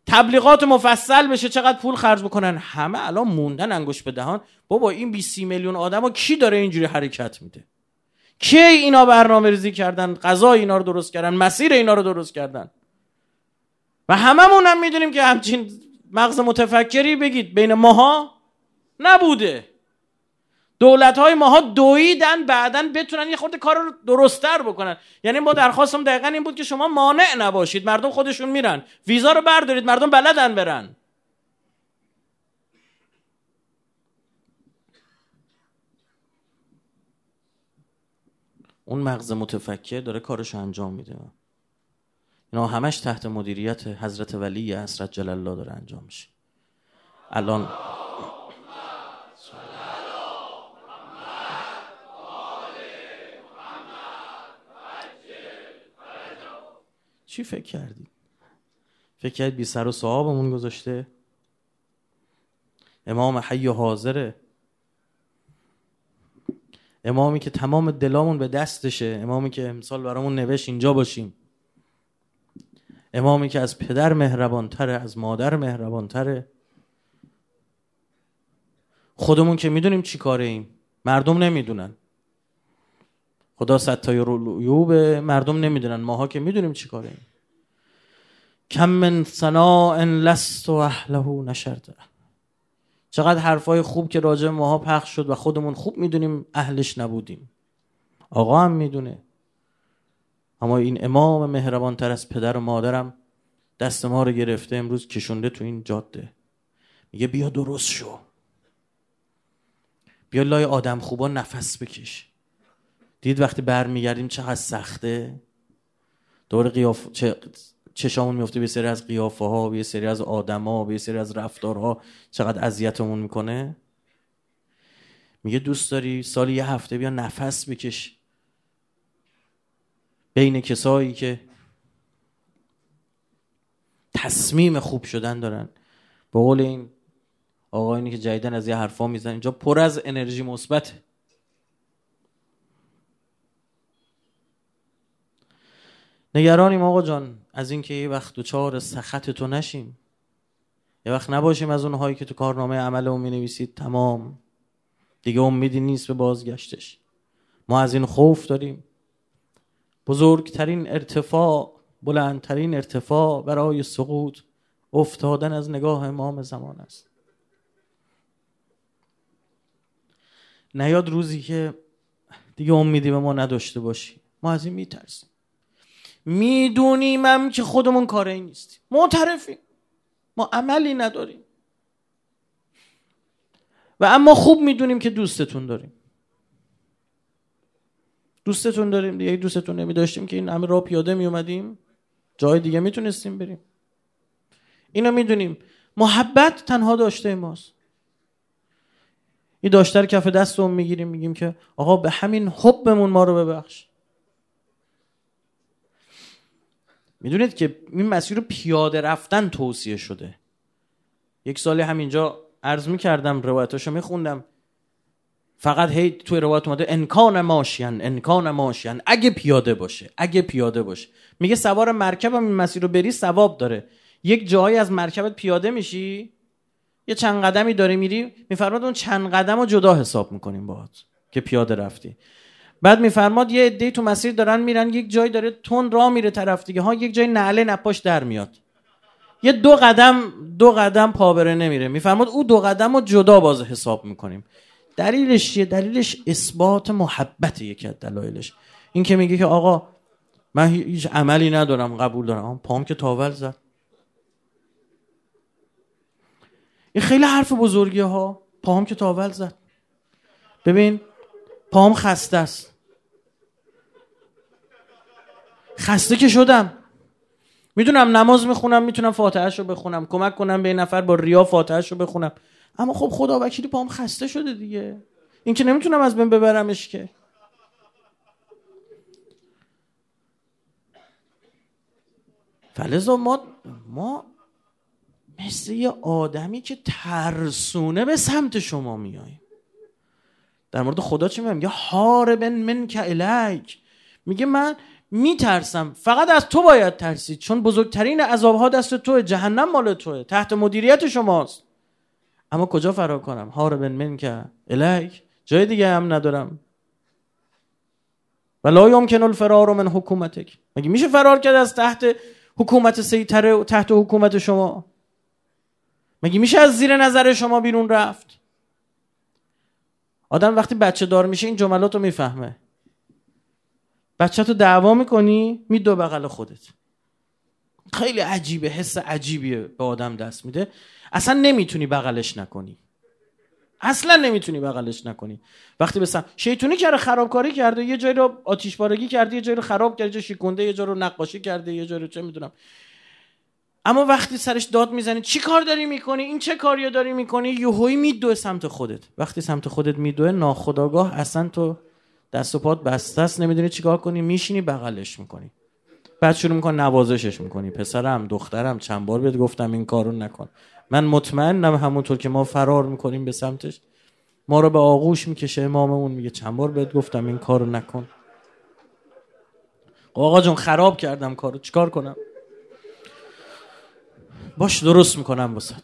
تبلیغات مفصل بشه، چقدر پول خرج بکنن. همه الان موندن انگشت به دهان. بابا این 20 میلیون آدمو کی داره اینجوری حرکت میده؟ کی اینا برنامه‌ریزی کردن؟ غذای اینا رو درست کردن، مسیر اینا رو درست کردن. و هممون هم میدونیم که همچین مغز متفکری بگید بین ماها نبوده. دولت‌های ماها دویدن بعدن بتونن یه خورده کار رو درست‌تر بکنن. یعنی ما درخواستم دقیقاً این بود که شما مانع نباشید، مردم خودشون میرن. ویزا رو بردارید، مردم بلدن برن. اون مغز متفکر داره کارش انجام میده. اینا همش تحت مدیریت حضرت ولی حضرت جل الله داره انجام میشه. الان چی فکر کردی؟ فکر کردی بی سر و صحابمون گذاشته؟ امام حی و حاضره، امامی که تمام دلامون به دستشه، امامی که امسال برامون نوشت اینجا باشیم، امامی که از پدر مهربان‌تره، از مادر مهربان‌تره. خودمون که میدونیم چی کاره ایم، مردم نمیدونن. خدا ستایر العیوب، مردم نمیدونن. ماها که میدونیم چی کاره ایم. کم من ثناء لست اهله نشرته. چقدر حرفای خوب که راجع ماها پخش شد و خودمون خوب میدونیم اهلش نبودیم. آقا هم میدونه. اما این امام مهربان تر از پدر و مادرم دست ما رو گرفته امروز کشونده تو این جاده، میگه بیا درست شو، بیا لای آدم خوبا نفس بکش. دید وقتی برمیگردیم چقدر سخته؟ دور قیافه چشامون میفته به سری از قیافه ها، به سری از آدم ها، به سری از رفتارها. چقدر اذیتمون میکنه. میگه دوست داری سال یه هفته بیا نفس بکش بین کسایی که تصمیم خوب شدن دارن. به قول این آقایونی که جدیدن از یه حرفا میزنن، اینجا پر از انرژی مثبت. نگرانیم آقا جان از اینکه یه وقت دوچار سخط تو نشیم، یه وقت نباشیم از اونهایی که تو کارنامه عملمون می‌نویسید تمام دیگه امیدی نیست به بازگشتش. ما از این خوف داریم. بزرگترین ارتفاع، بلندترین ارتفاع برای سقوط افتادن از نگاه امام زمان است. نیاد روزی که دیگه امیدی به ما نداشته باشی. ما از این میترسیم. میدونیم هم که خودمون کاری نیستیم، معترفیم، ما عملی نداریم و اما خوب میدونیم که دوستتون داریم. دوستتون داریم دیگه. دوستتون نمیداشتیم که این همه راه پیاده میومدیم، جای دیگه میتونستیم بریم. اینو میدونیم. محبت تنها داشته ماست. این داشته رو کف دستمون میگیریم، میگیم که آقا به همین حبمون ما رو ببخش. میدونید که این مسیر رو پیاده رفتن توصیه شده. یک سالی همینجا عرض میکردم، روایتاشو میخوندم، فقط هی توی روایت اومده انکان ماشین، اگه پیاده باشه. میگه سوار مرکب هم این مسیر رو بری ثواب داره. یک جایی از مرکبت پیاده میشی، یه چند قدمی داری میری، میفرماد اون چند قدم رو جدا حساب میکنیم باهات که پیاده رفتی. بعد میفرماد یه عده‌ای تو مسیر دارن میرن، یک جایی داره تند راه میره طرف دیگه ها، یک جایی نعله نپاش در میاد، یه دو قدم پا بره نمیره. میفرماد اون دو قدم رو جدا باز حساب میکنیم. دلیلش چیه؟ دلیلش اثبات محبت. یکی از دلایلش این که میگه که آقا من هیچ عملی ندارم، قبول دارم، پام که تاول زد. این خیلی حرف بزرگیه ها. پاهم که تاول زد، ببین پاهم خسته است، خسته که شدم، میدونم نماز میخونم، میتونم فاتحهش رو بخونم، کمک کنم به نفر با ریا فاتحهش رو بخونم، اما خب خدا وکیلی پاهم خسته شده دیگه، این که نمیتونم از بین ببرمش که. فلذا ما مثل یه آدمی که ترسونه به سمت شما میاییم. در مورد خدا چی میگم؟ یه حر بن من که الک، میگه من میترسم، فقط از تو باید ترسید، چون بزرگترین عذابها دست توه، جهنم مال توه، تحت مدیریت شماست. اما کجا فرار کنم؟ حر بن من که الک، جای دیگه هم ندارم. ولا یمکن الفرار من حکومتک، مگه میشه فرار کرد از تحت حکومت سیطره و تحت حکومت شما؟ مگه میشه از زیر نظر شما بیرون رفت؟ آدم وقتی بچه دار میشه این جملات رو میفهمه. بچه تو دعوا میکنی، میدو بغل خودت. خیلی عجیبه، حس عجیبیه به آدم دست میده. اصلا نمیتونی بغلش نکنی، وقتی بسن شیطونی کرده، خرابکاری کرده، یه جایی رو آتیشبارگی کرده، یه جایی رو خراب کرده، یه جایی شکونده، یه جایی رو نقاشی کرده، یه جایی رو چه میدونم. اما وقتی سرش داد میزنی چی کار داری میکنی، این چه کاریو داری میکنی، یهویی میدوه سمت خودت. وقتی سمت خودت میدوه، ناخودآگاه اصلا تو دست و پات بسته است، نمیدونی چیکار کنی، میشینی بغلش میکنی، بعد شروع میکنی نوازشش میکنی. پسرم، دخترم، چند بار بهت گفتم این کارو نکن. من مطمئنم همونطور که ما فرار میکنیم به سمتش، ما رو به آغوش میکشه. اماممون میگه چند بار بهت گفتم این کارو نکن. آقا جون خراب کردم کارو، چیکار کنم؟ باش درست میکنم واسط.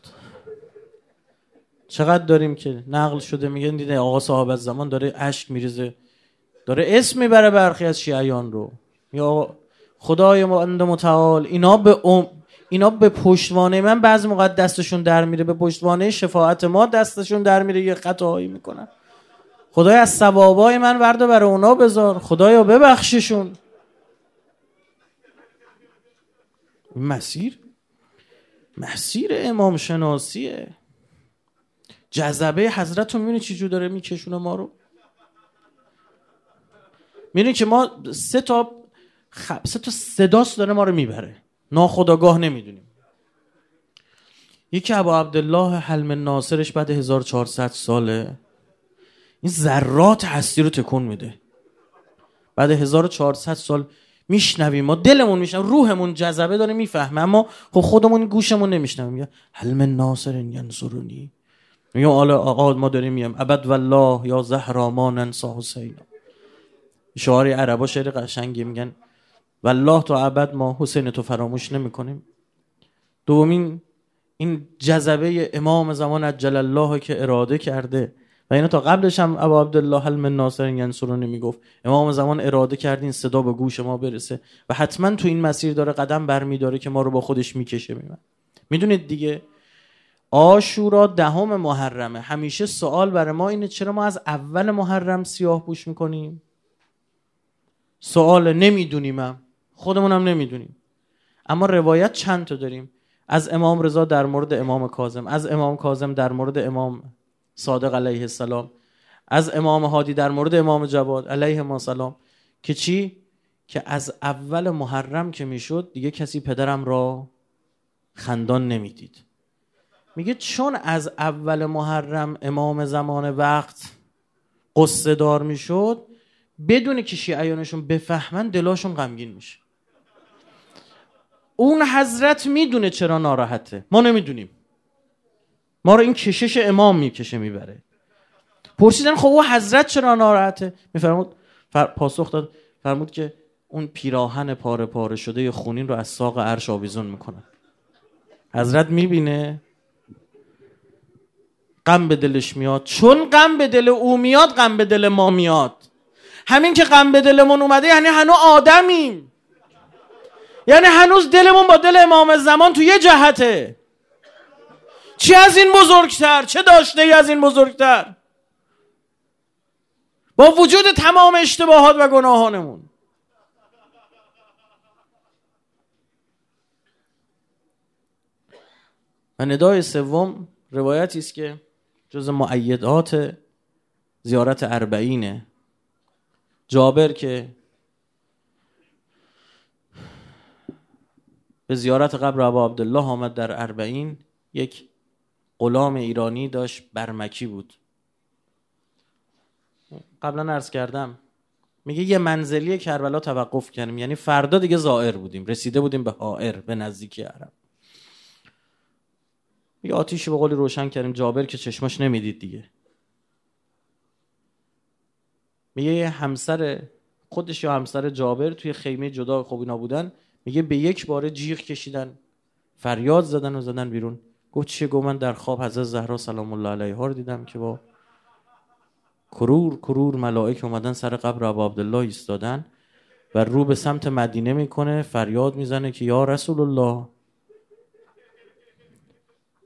چقدر داریم که نقل شده میگن دیده آقا صاحب زمان داره اشک میریزه، داره اسم میبره برخی از شیعیان رو، یا خدای متعال اینا به پشتوانه من بعضی موقع دستشون در میره، به پشتوانه شفاعت ما دستشون در میره، یه خطاهایی میکنن. خدایا از ثوابای من ورده برای اونا بذار، خدایا ببخششون. مسیر امام شناسیه. جذبه حضرت رو میبینی چیجور داره میکشونه ما رو. میبینی که ما سه تا صداست داره ما رو میبره، ناخودآگاه نمیدونیم. یکی ابا عبدالله حلم ناصرش بعد 1400 ساله این ذرات هستی رو تکون میده. بعد 1400 سال میشنویم، ما دلمون میشنویم، روحمون جذبه داره میفهمه، اما خودمون گوشمون نمیشنویم. میگه حلم ناصر ینصرونی، میگه آقا ما داریم میگیم ابد والله یا زهرامان انسا حسین. شعار عربا شعر قشنگی، میگن والله تا ابد ما حسین تو فراموش نمی کنیم. دومین این جذبه امام زمان عجل الله که اراده کرده و اینا، تا قبلش هم ابو عبدالله الم ناصر ینصرونی میگفت امام زمان اراده کرد این صدا به گوش ما برسه و حتما تو این مسیر داره قدم برمیداره که ما رو با خودش میکشه. میدونید دیگه عاشورا دهم محرمه. همیشه سوال برای ما اینه چرا ما از اول محرم سیاه پوش میکنیم؟ سوال نمیدونیمم، خودمون هم نمیدونیم. اما روایت چند تا داریم، از امام رضا در مورد امام کاظم، از امام کاظم در مورد امام صادق علیه السلام، از امام هادی در مورد امام جواد علیهم السلام، که چی؟ که از اول محرم که میشد دیگه کسی پدرم را خندان نمیدید. میگه چون از اول محرم امام زمان وقت قصه دار میشد، بدون که شیعیانشون بفهمن دلاشون غمگین میشه. اون حضرت میدونه چرا ناراحته، ما نمیدونیم، ما رو این کشش امام میکشه میبره. پرسیدن خب او حضرت چرا ناراحته؟ میفرمود پاسخ داد، فرمود که اون پیراهن پاره پاره شده خونین رو از ساق عرش آویزون میکنن. حضرت میبینه غم به دلش میاد، چون غم به دل او میاد غم به دل ما میاد. همین که غم به دلمون اومده یعنی هنوز آدمیم، یعنی هنوز دلمون با دل امام زمان تو یه جهته. چی از این بزرگتر؟ چه داشته ای از این بزرگتر؟ با وجود تمام اشتباهات و گناهانمون و ندای سوم روایتی است که جز مؤیدات زیارت اربعینه. جابر که به زیارت قبر ابا عبدالله آمد در اربعین، یک غلام ایرانی داشت، برمکی بود. قبلا عرض کردم میگه یه منزلی کربلا توقف کردیم، یعنی فردا دیگه زائر بودیم، رسیده بودیم به حائر، به نزدیکی حرم. میگه آتیشی به قولی روشن کردیم، جابر که چشماش نمیدید دیگه. میگه همسر خودش یا همسر جابر توی خیمه جدا خوب اینا بودن، میگه به یک باره جیغ کشیدن، فریاد زدن و زدن بیرون. گفت چیه؟ گفت من در خواب حضرت زهرا سلام الله علیها رو دیدم که با کرور کرور ملائک اومدن سر قبر ابا عبدالله ایستادن و رو به سمت مدینه میکنه، فریاد میزنه که یا رسول الله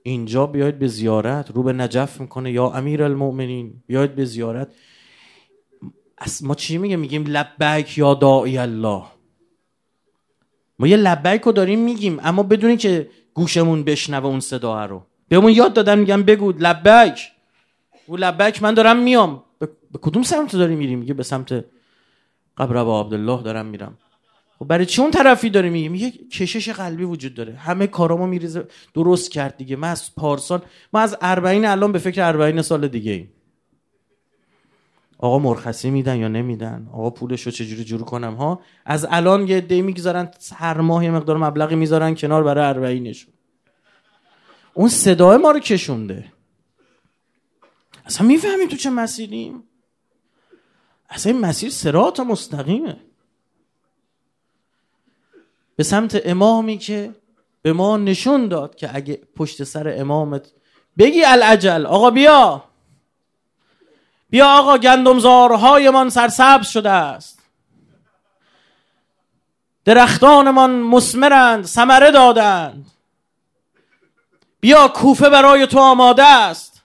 اینجا بیاید به زیارت. رو به نجف میکنه، یا امیرالمؤمنین بیاید به زیارت. ما چی میگیم؟ میگیم لبیک یا داعی الله. ما یه لبیک رو داریم میگیم، اما بدونی که گوشمون بشنوه اون صدا رو. بهمون یاد دادن میگم بگو لبیک، بگو لبیک من دارم میام. به کدوم سمت داری میری؟ میگه به سمت قبر ابا عبدالله دارم میرم. خب برای چی اون طرفی داری میری؟ میگه کشش قلبی وجود داره. همه کارامو میریزه درست کرد دیگه. من از پارسال، من از اربعین الان به فکر اربعین سال دیگه ایم. آقا مرخصی میدن یا نمیدن؟ آقا پولشو چجوری جور کنم ها؟ از الان یه عده‌ای میگذارن هر ماه یه مقدار مبلغی میذارن کنار برای اربعینشون. اون صدای ما رو کشونده. اصلا میفهمیم تو چه مسیریم؟ اصلا این مسیر صراط مستقیمه، به سمت امامی که به ما نشون داد که اگه پشت سر امامت بگی العجل، آقا بیا بیا آقا گندمزارهای من سرسبز شده است، درختان من مسمرند ثمره دادند، بیا کوفه برای تو آماده است.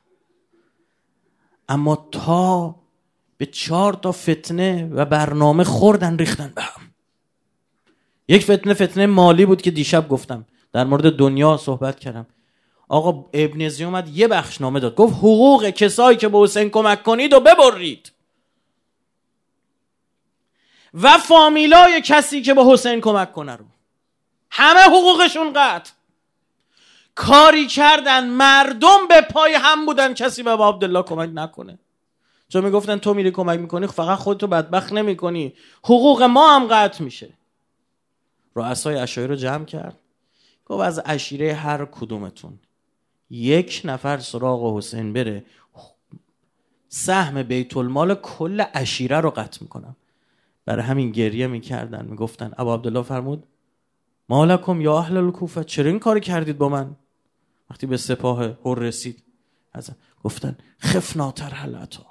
اما تا به 4 فتنه و برنامه خوردن، ریختن به هم. یک فتنه مالی بود که دیشب گفتم، در مورد دنیا صحبت کردم. آقا ابن زیاد اومد یه بخشنامه داد، گفت حقوق کسایی که به حسین کمک کنید و ببرید و فامیلای کسی که به حسین کمک کنه رو همه حقوقشون قطع. کاری کردن مردم به پای هم بودن کسی به ابا عبدالله کمک نکنه، چون میگفتن تو میری کمک میکنی فقط خودتو بدبخت نمیکنی، حقوق ما هم قطع میشه. رؤسای عشایر رو جمع کرد، گفت از عشیره هر کدومتون یک نفر سراغ حسین بره، سهم بیت المال کل عشیره رو قطع میکنم. برای همین گریه میکردن، میگفتن ابا عبدالله فرمود ما لکم یا اهل الکوفه، چرا این کار کردید با من؟ وقتی به سپاه هر رسید گفتن خفنا ترحل عطا،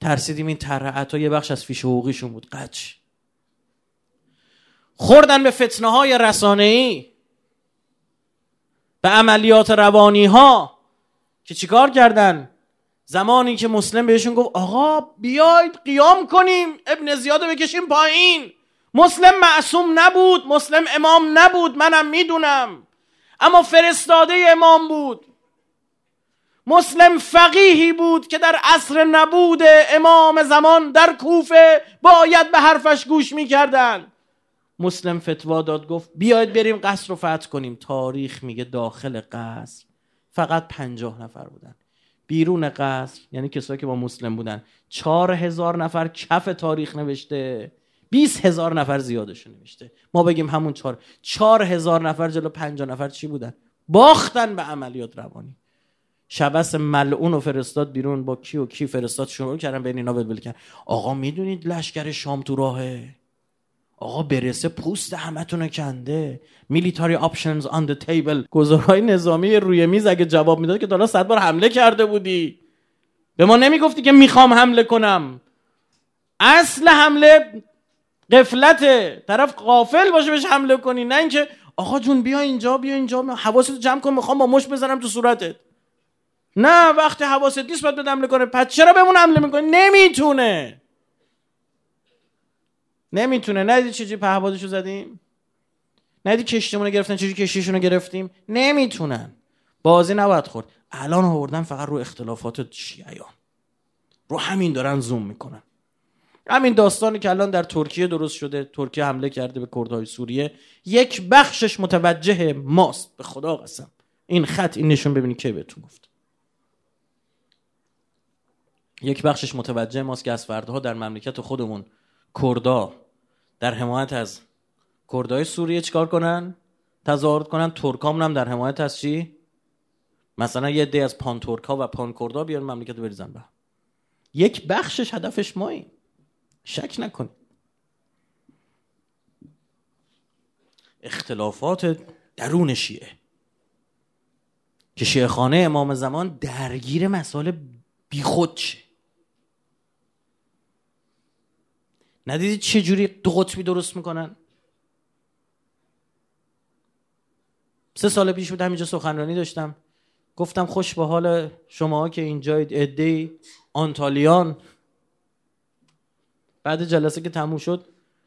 ترسیدیم این ترحل عطا یه بخش از فیش حقوقیشون بود. قچ خوردن به فتنه های رسانه‌ای، به عملیات روانی ها که چیکار کردن؟ زمانی که مسلم بهشون گفت آقا بیاید قیام کنیم، ابن زیاد بکشیم پایین، مسلم معصوم نبود، مسلم امام نبود، منم میدونم، اما فرستاده امام بود، مسلم فقیهی بود که در عصر نبود امام زمان در کوفه باید به حرفش گوش میکردن. مسلم فتوا داد، گفت بیاید بریم قصر رو فتح کنیم. تاریخ میگه داخل قصر فقط 50 نفر بودن، بیرون قصر یعنی کسایی که با مسلم بودن 4000 نفر کف تاریخ نوشته، 20000 نفر زیادشون نوشته. ما بگیم همون 4000 نفر جلو 50 نفر چی بودن؟ باختن به عملیات روانی. شبس ملعون و فرستاد بیرون، با کی و کی فرستاد، شروع کردن بین اینا ولبل کردن. آقا میدونید لشکر شام تو راهه، آقا برسه پوست همتون رو کنده، میلیتاری آپشنز آن د تیبل، گزارهای نظامی روی میز. اگه جواب میداد که دالا 100 بار حمله کرده بودی، به ما نمیگفتی که میخوام حمله کنم. اصل حمله قفلته، طرف غافل باشه بهش حمله کنی، نه اینکه آقا جون بیا اینجا بیا اینجا حواستو جمع کن میخوام با مش بزنم تو صورتت. نه وقتی حواست نیست باید حمله کنه، پس چرا بهمون حمله میکنه؟ نمیتونه. ندید چجوری پهپادشو زدیم، ندید کشتیمون رو گرفتن، چجوری کشتیشون رو گرفتیم. نمیتونن، بازی نباید خورد. الان آوردن فقط رو اختلافات شیعیان، رو همین دارن زوم میکنن. همین داستانی که الان در ترکیه درست شده، ترکیه حمله کرده به کردهای سوریه، یک بخشش متوجه ماست. به خدا قسم این خط این نشون ببینید که بهتون گفت، یک بخشش متوجه ماست که از فردها در مملکت خودمون کردا در حمایت از کردای سوریه چیکار کنن؟ تظاهرات کنن. ترکامون هم در حمایت از چی؟ مثلا یه عده از پان ترکا و پان کردا بیان مملکت رو بریزن به. یک بخشش هدفش مایی، شک نکنید. اختلافات درون شیعه که شیعه خانه امام زمان درگیر مسائل بیخود شه. ندیدید چه جوری دو قطبی درست میکنن؟ 3 سال پیش بود همینجا سخنرانی داشتم، گفتم خوش به حال شماها که اینجایید عده‌ای آنتالیان. بعد جلسه که تموم شد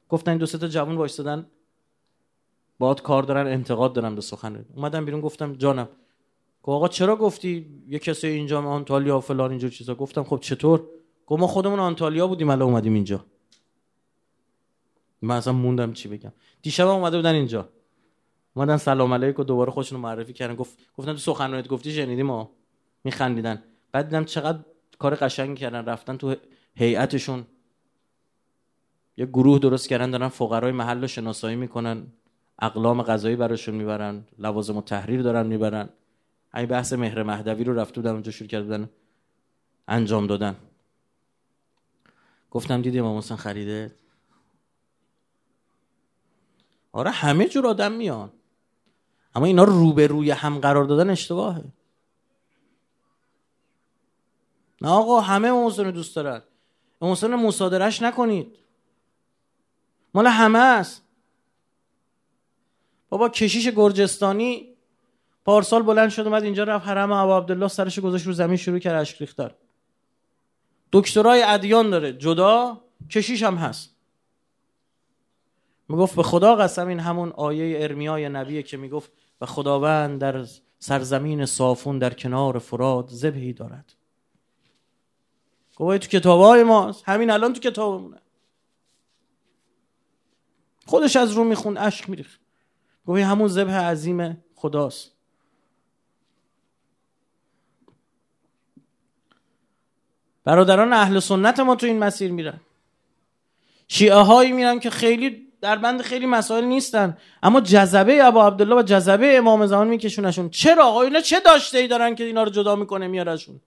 گفتن این 2-3 تا جوان وایسادن باهات کار دارن، انتقاد دارن به سخنرانی. اومدم بیرون گفتم جانم، گفت آقا چرا گفتی یه کسی اینجا آنتالیا فلان اینجور چیزا؟ گفتم خب چطور؟ گفت ما خودمون آنتالیا بودیم الان اومدیم اینجا. من اصلا موندم چی بگم. دیشب هم اومده بودن اینجا، اومدن سلام علیکم دوباره خودشونو معرفی کردن، گفتن تو سخنرانیت گفتی شنیدیم ما، میخندیدن. بعد دیدم چقدر کار قشنگی کردن، رفتن تو هیئتشون یه گروه درست کردن، دارن فقرهای محل رو شناسایی میکنن، اقلام غذایی براشون میبرن، لوازم تحریر دارن میبرن. این بحث مهر مهدوی رو رفته بودن اونجا شروع کرده بودن انجام دادن. گفتم دیدی امام حسین خریده؟ آره همه جور آدم میان، اما اینا رو به روی هم قرار دادن اشتباهه. نه آقا همه امام حسین رو دوست دارن، امام حسین رو مصادرهش نکنید، مال همه است. بابا کشیش گرجستانی پارسال بلند شد اومد اینجا، رفت حرم ابا عبدالله سرش گذاشت رو زمین شروع کرد اشک ریختن. دکترای ادیان داره جدا، کشیش هم هست. میگفت به خدا قسم این همون آیه ارمیای نبیه که میگفت و خداوند در سرزمین صافون در کنار فرات ذبحی دارد. گویا تو کتابای ماست، همین الان تو کتابمونه. خودش از رو میخوند اشک میریخت، گویا همون ذبح عظیم خداست. برادران اهل سنت ما تو این مسیر میرن، شیعه هایی میرن که خیلی در بند خیلی مسائل نیستن، اما جذبه ابا عبدالله و جذبه امام زمان میکشونشون. چرا آقا اینا چه داشته ای دارن که اینا رو جدا میکنه میارشون؟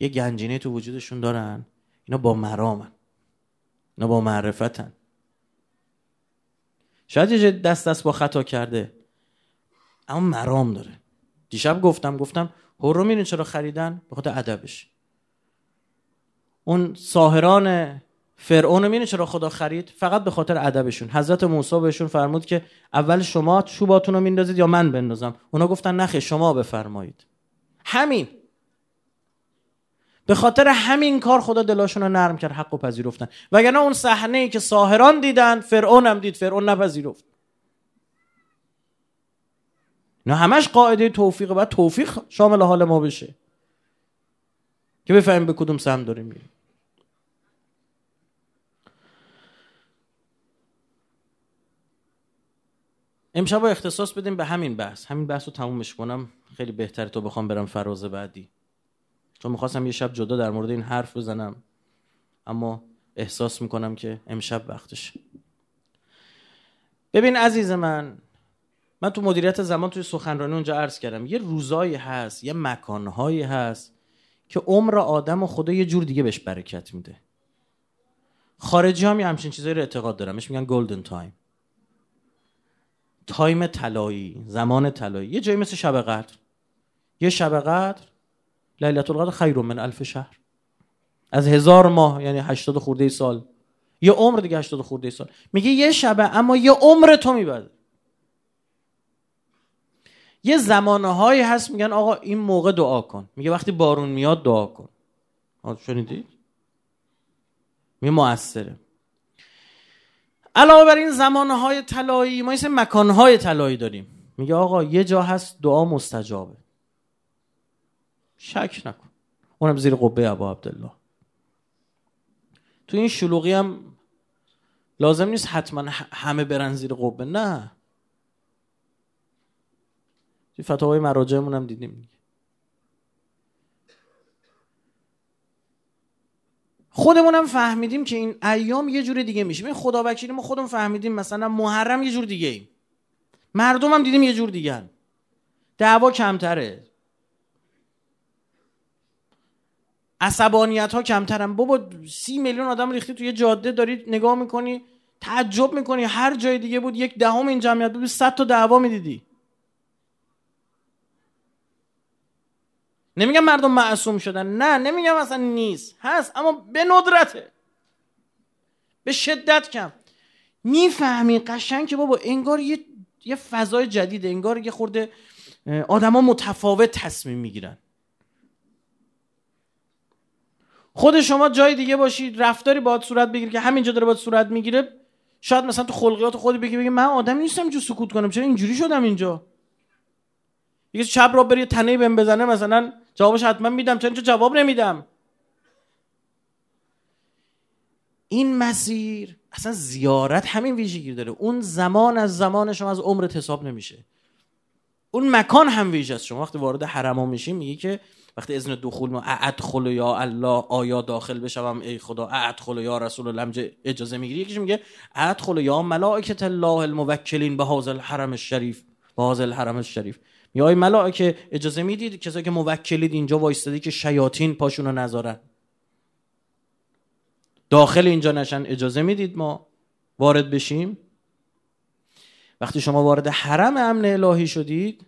یه گنجینه تو وجودشون دارن، اینا با مرامن، اینا با معرفتن. شاید یه دست با خطا کرده اما مرام داره. دیشب گفتم هورو میرین چرا خریدن؟ به خاطر ادبش. اون ساحران فرعون رو میرین چرا خدا خرید؟ فقط به خاطر ادبشون. حضرت موسی بهشون فرمود که اول شما چوباتون رو میندازید یا من بندازم؟ اونا گفتن نخیر شما بفرمایید. همین به خاطر همین کار خدا دلاشون رو نرم کرد، حق رو پذیرفتن. وگرنه اون صحنه‌ای که ساحران دیدن فرعون هم دید، فرعون نپذیرفت. نه همش قاعده توفیقه، باید توفیق شامل حال ما بشه که بفهمیم به کدوم سمت داریم میریم. امشب با اختصاص بدیم به همین بحث. همین بحث رو تمومش کنم خیلی بهتره تا بخوام برم فراز بعدی، چون میخواستم یه شب جدا در مورد این حرف بزنم اما احساس میکنم که امشب وقتش. ببین عزیز من تو مدیریت زمان توی سخنرانی اونجا عرض کردم یه روزایی هست، یه مکانهایی هست که عمر آدم و خدا یه جور دیگه بهش برکت میده. خارجی هم یه همچین چیزایی رو اعتقاد دارن، بهش میگن گلدن تایم، تایم طلایی، زمان طلایی. یه جایی مثل شب قدر، یه شب قدر لیلت القدر خیر من الف شهر، از 1000 ماه یعنی 80 خورده سال یه عمر دیگه، 80 خورده سال میگه یه شب اما یه عمر تو میبره. یه زمانهایی هست میگن آقا این موقع دعا کن، میگه وقتی بارون میاد دعا کن. شنیدید؟ میگه مؤثره. علاوه بر این زمانهای طلایی ما این مکانهای طلایی داریم، میگه آقا یه جا هست دعا مستجابه، شک نکن، اونم زیر قبه ابا عبدالله. تو این شلوغی هم لازم نیست حتما همه برن زیر قبه، نه، فتاوای مراجعمون هم دیدیم. خودمون هم فهمیدیم که این ایام یه جور دیگه میشه. ببین خدا وکیلی ما خودمون فهمیدیم مثلا محرم یه جور دیگه ایم، مردم هم دیدیم یه جور دیگه هم، دعوا کمتره، عصبانیت ها کمترن. بابا 30 میلیون آدم ریختی توی جاده داری نگاه میکنی تعجب میکنی، هر جای دیگه بود 1/10 این جمعیت بود 100 تا دعوا میدیدی. نمیگم مردم معصوم شدن، نه، نمیگم اصلا نیست، هست، اما به ندرته، به شدت کم. میفهمی قشنگ که بابا انگار یه فضای جدیده، انگار یه خورده آدم ها متفاوت تصمیم میگیرن. خود شما جای دیگه باشی رفتاری باید صورت بگیری که همینجا داره باید صورت میگیره، شاید مثلا تو خلقیات خودی بگی من آدم نیستم جو سکوت کنم، چرا اینجوری شدم اینجا؟ یه شب را بری تنهی بهم بزنه مثلا جوابش حتما میدم، چون جواب نمیدم. این مسیر اصلا زیارت همین ویژگی داره، اون زمان از زمان شما از عمرت حساب نمیشه، اون مکان هم ویژه است. شما وقتی وارد حرم ها میشی میگی که وقتی اذن دخول ما ادخل یا الله، آیا داخل بشم ای خدا، ادخل یا رسول الله، اجازه میگیری. یکیش میگه ادخل یا ملائکه الله الموکلین بهذا الحرم الشریف، بهذا الحرم الشریف، یا ملائکه اجازه میدید کسایی که موکلید اینجا وایستادی که شیاطین پاشون رو نذارن داخل اینجا نشن، اجازه میدید ما وارد بشیم؟ وقتی شما وارد حرم امن الهی شدید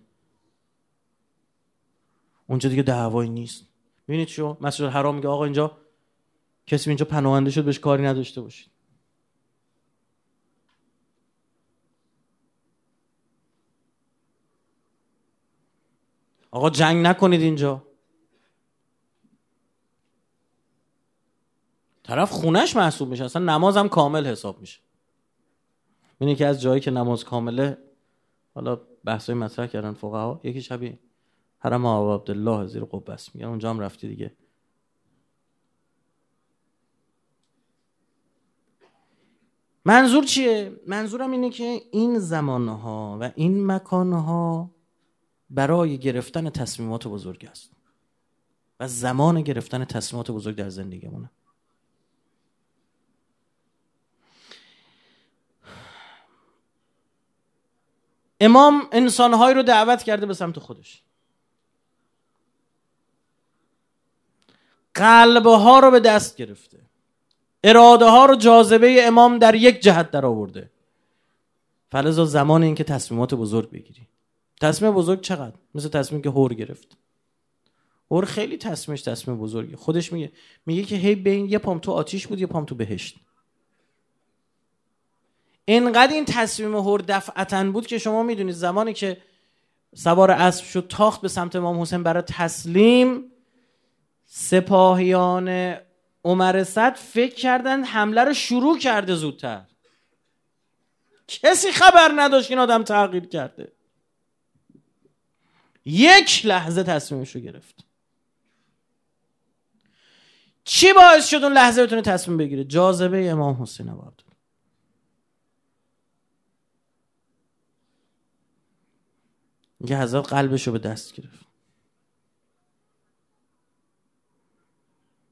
اونجا دیگه دعوایی نیست. ببینید شو مسجد الحرام میگه آقا اینجا کسی اینجا پناهنده شد بهش کاری نداشته باشید. آقا جنگ نکنید اینجا. طرف خونش محسوب میشه، اصلا نمازم کامل حساب میشه. یعنی که از جایی که نماز کامله، حالا بحثای مطرح کردن فقها، یکی شبیه حرم ابا عبدالله زیر قبه است، میگن اونجا هم رفتی دیگه. منظور چیه؟ منظورم اینه که این زمانها و این مکانها برای گرفتن تصمیمات بزرگ است و زمان گرفتن تصمیمات بزرگ در زندگیمونه. امام انسان‌هایی رو دعوت کرده به سمت خودش، قلب‌ها رو به دست گرفته، اراده ها رو جاذبه امام در یک جهت در آورده. فلذا زمان این که تصمیمات بزرگ بگیری. تصمیم بزرگ چقدر؟ مثل تصمیمی که هور گرفت. هور خیلی تصمیم بزرگی. خودش میگه که هی بین یه پام تو آتیش بود یه پام تو بهشت. اینقدر این تصمیم هور دفعتاً بود که شما میدونید زمانی که سوار اسب شد تاخت به سمت امام حسین برای تسلیم، سپاهیان عمر سعد فکر کردن حمله رو شروع کرده زودتر. کسی خبر نداشت این آدم تغییر کرده. یک لحظه تصمیمش رو گرفت. چی باعث شد اون لحظه بتونه تصمیم بگیره؟ جاذبه امام حسین بود. یه حضرت قلبش رو به دست گرفت.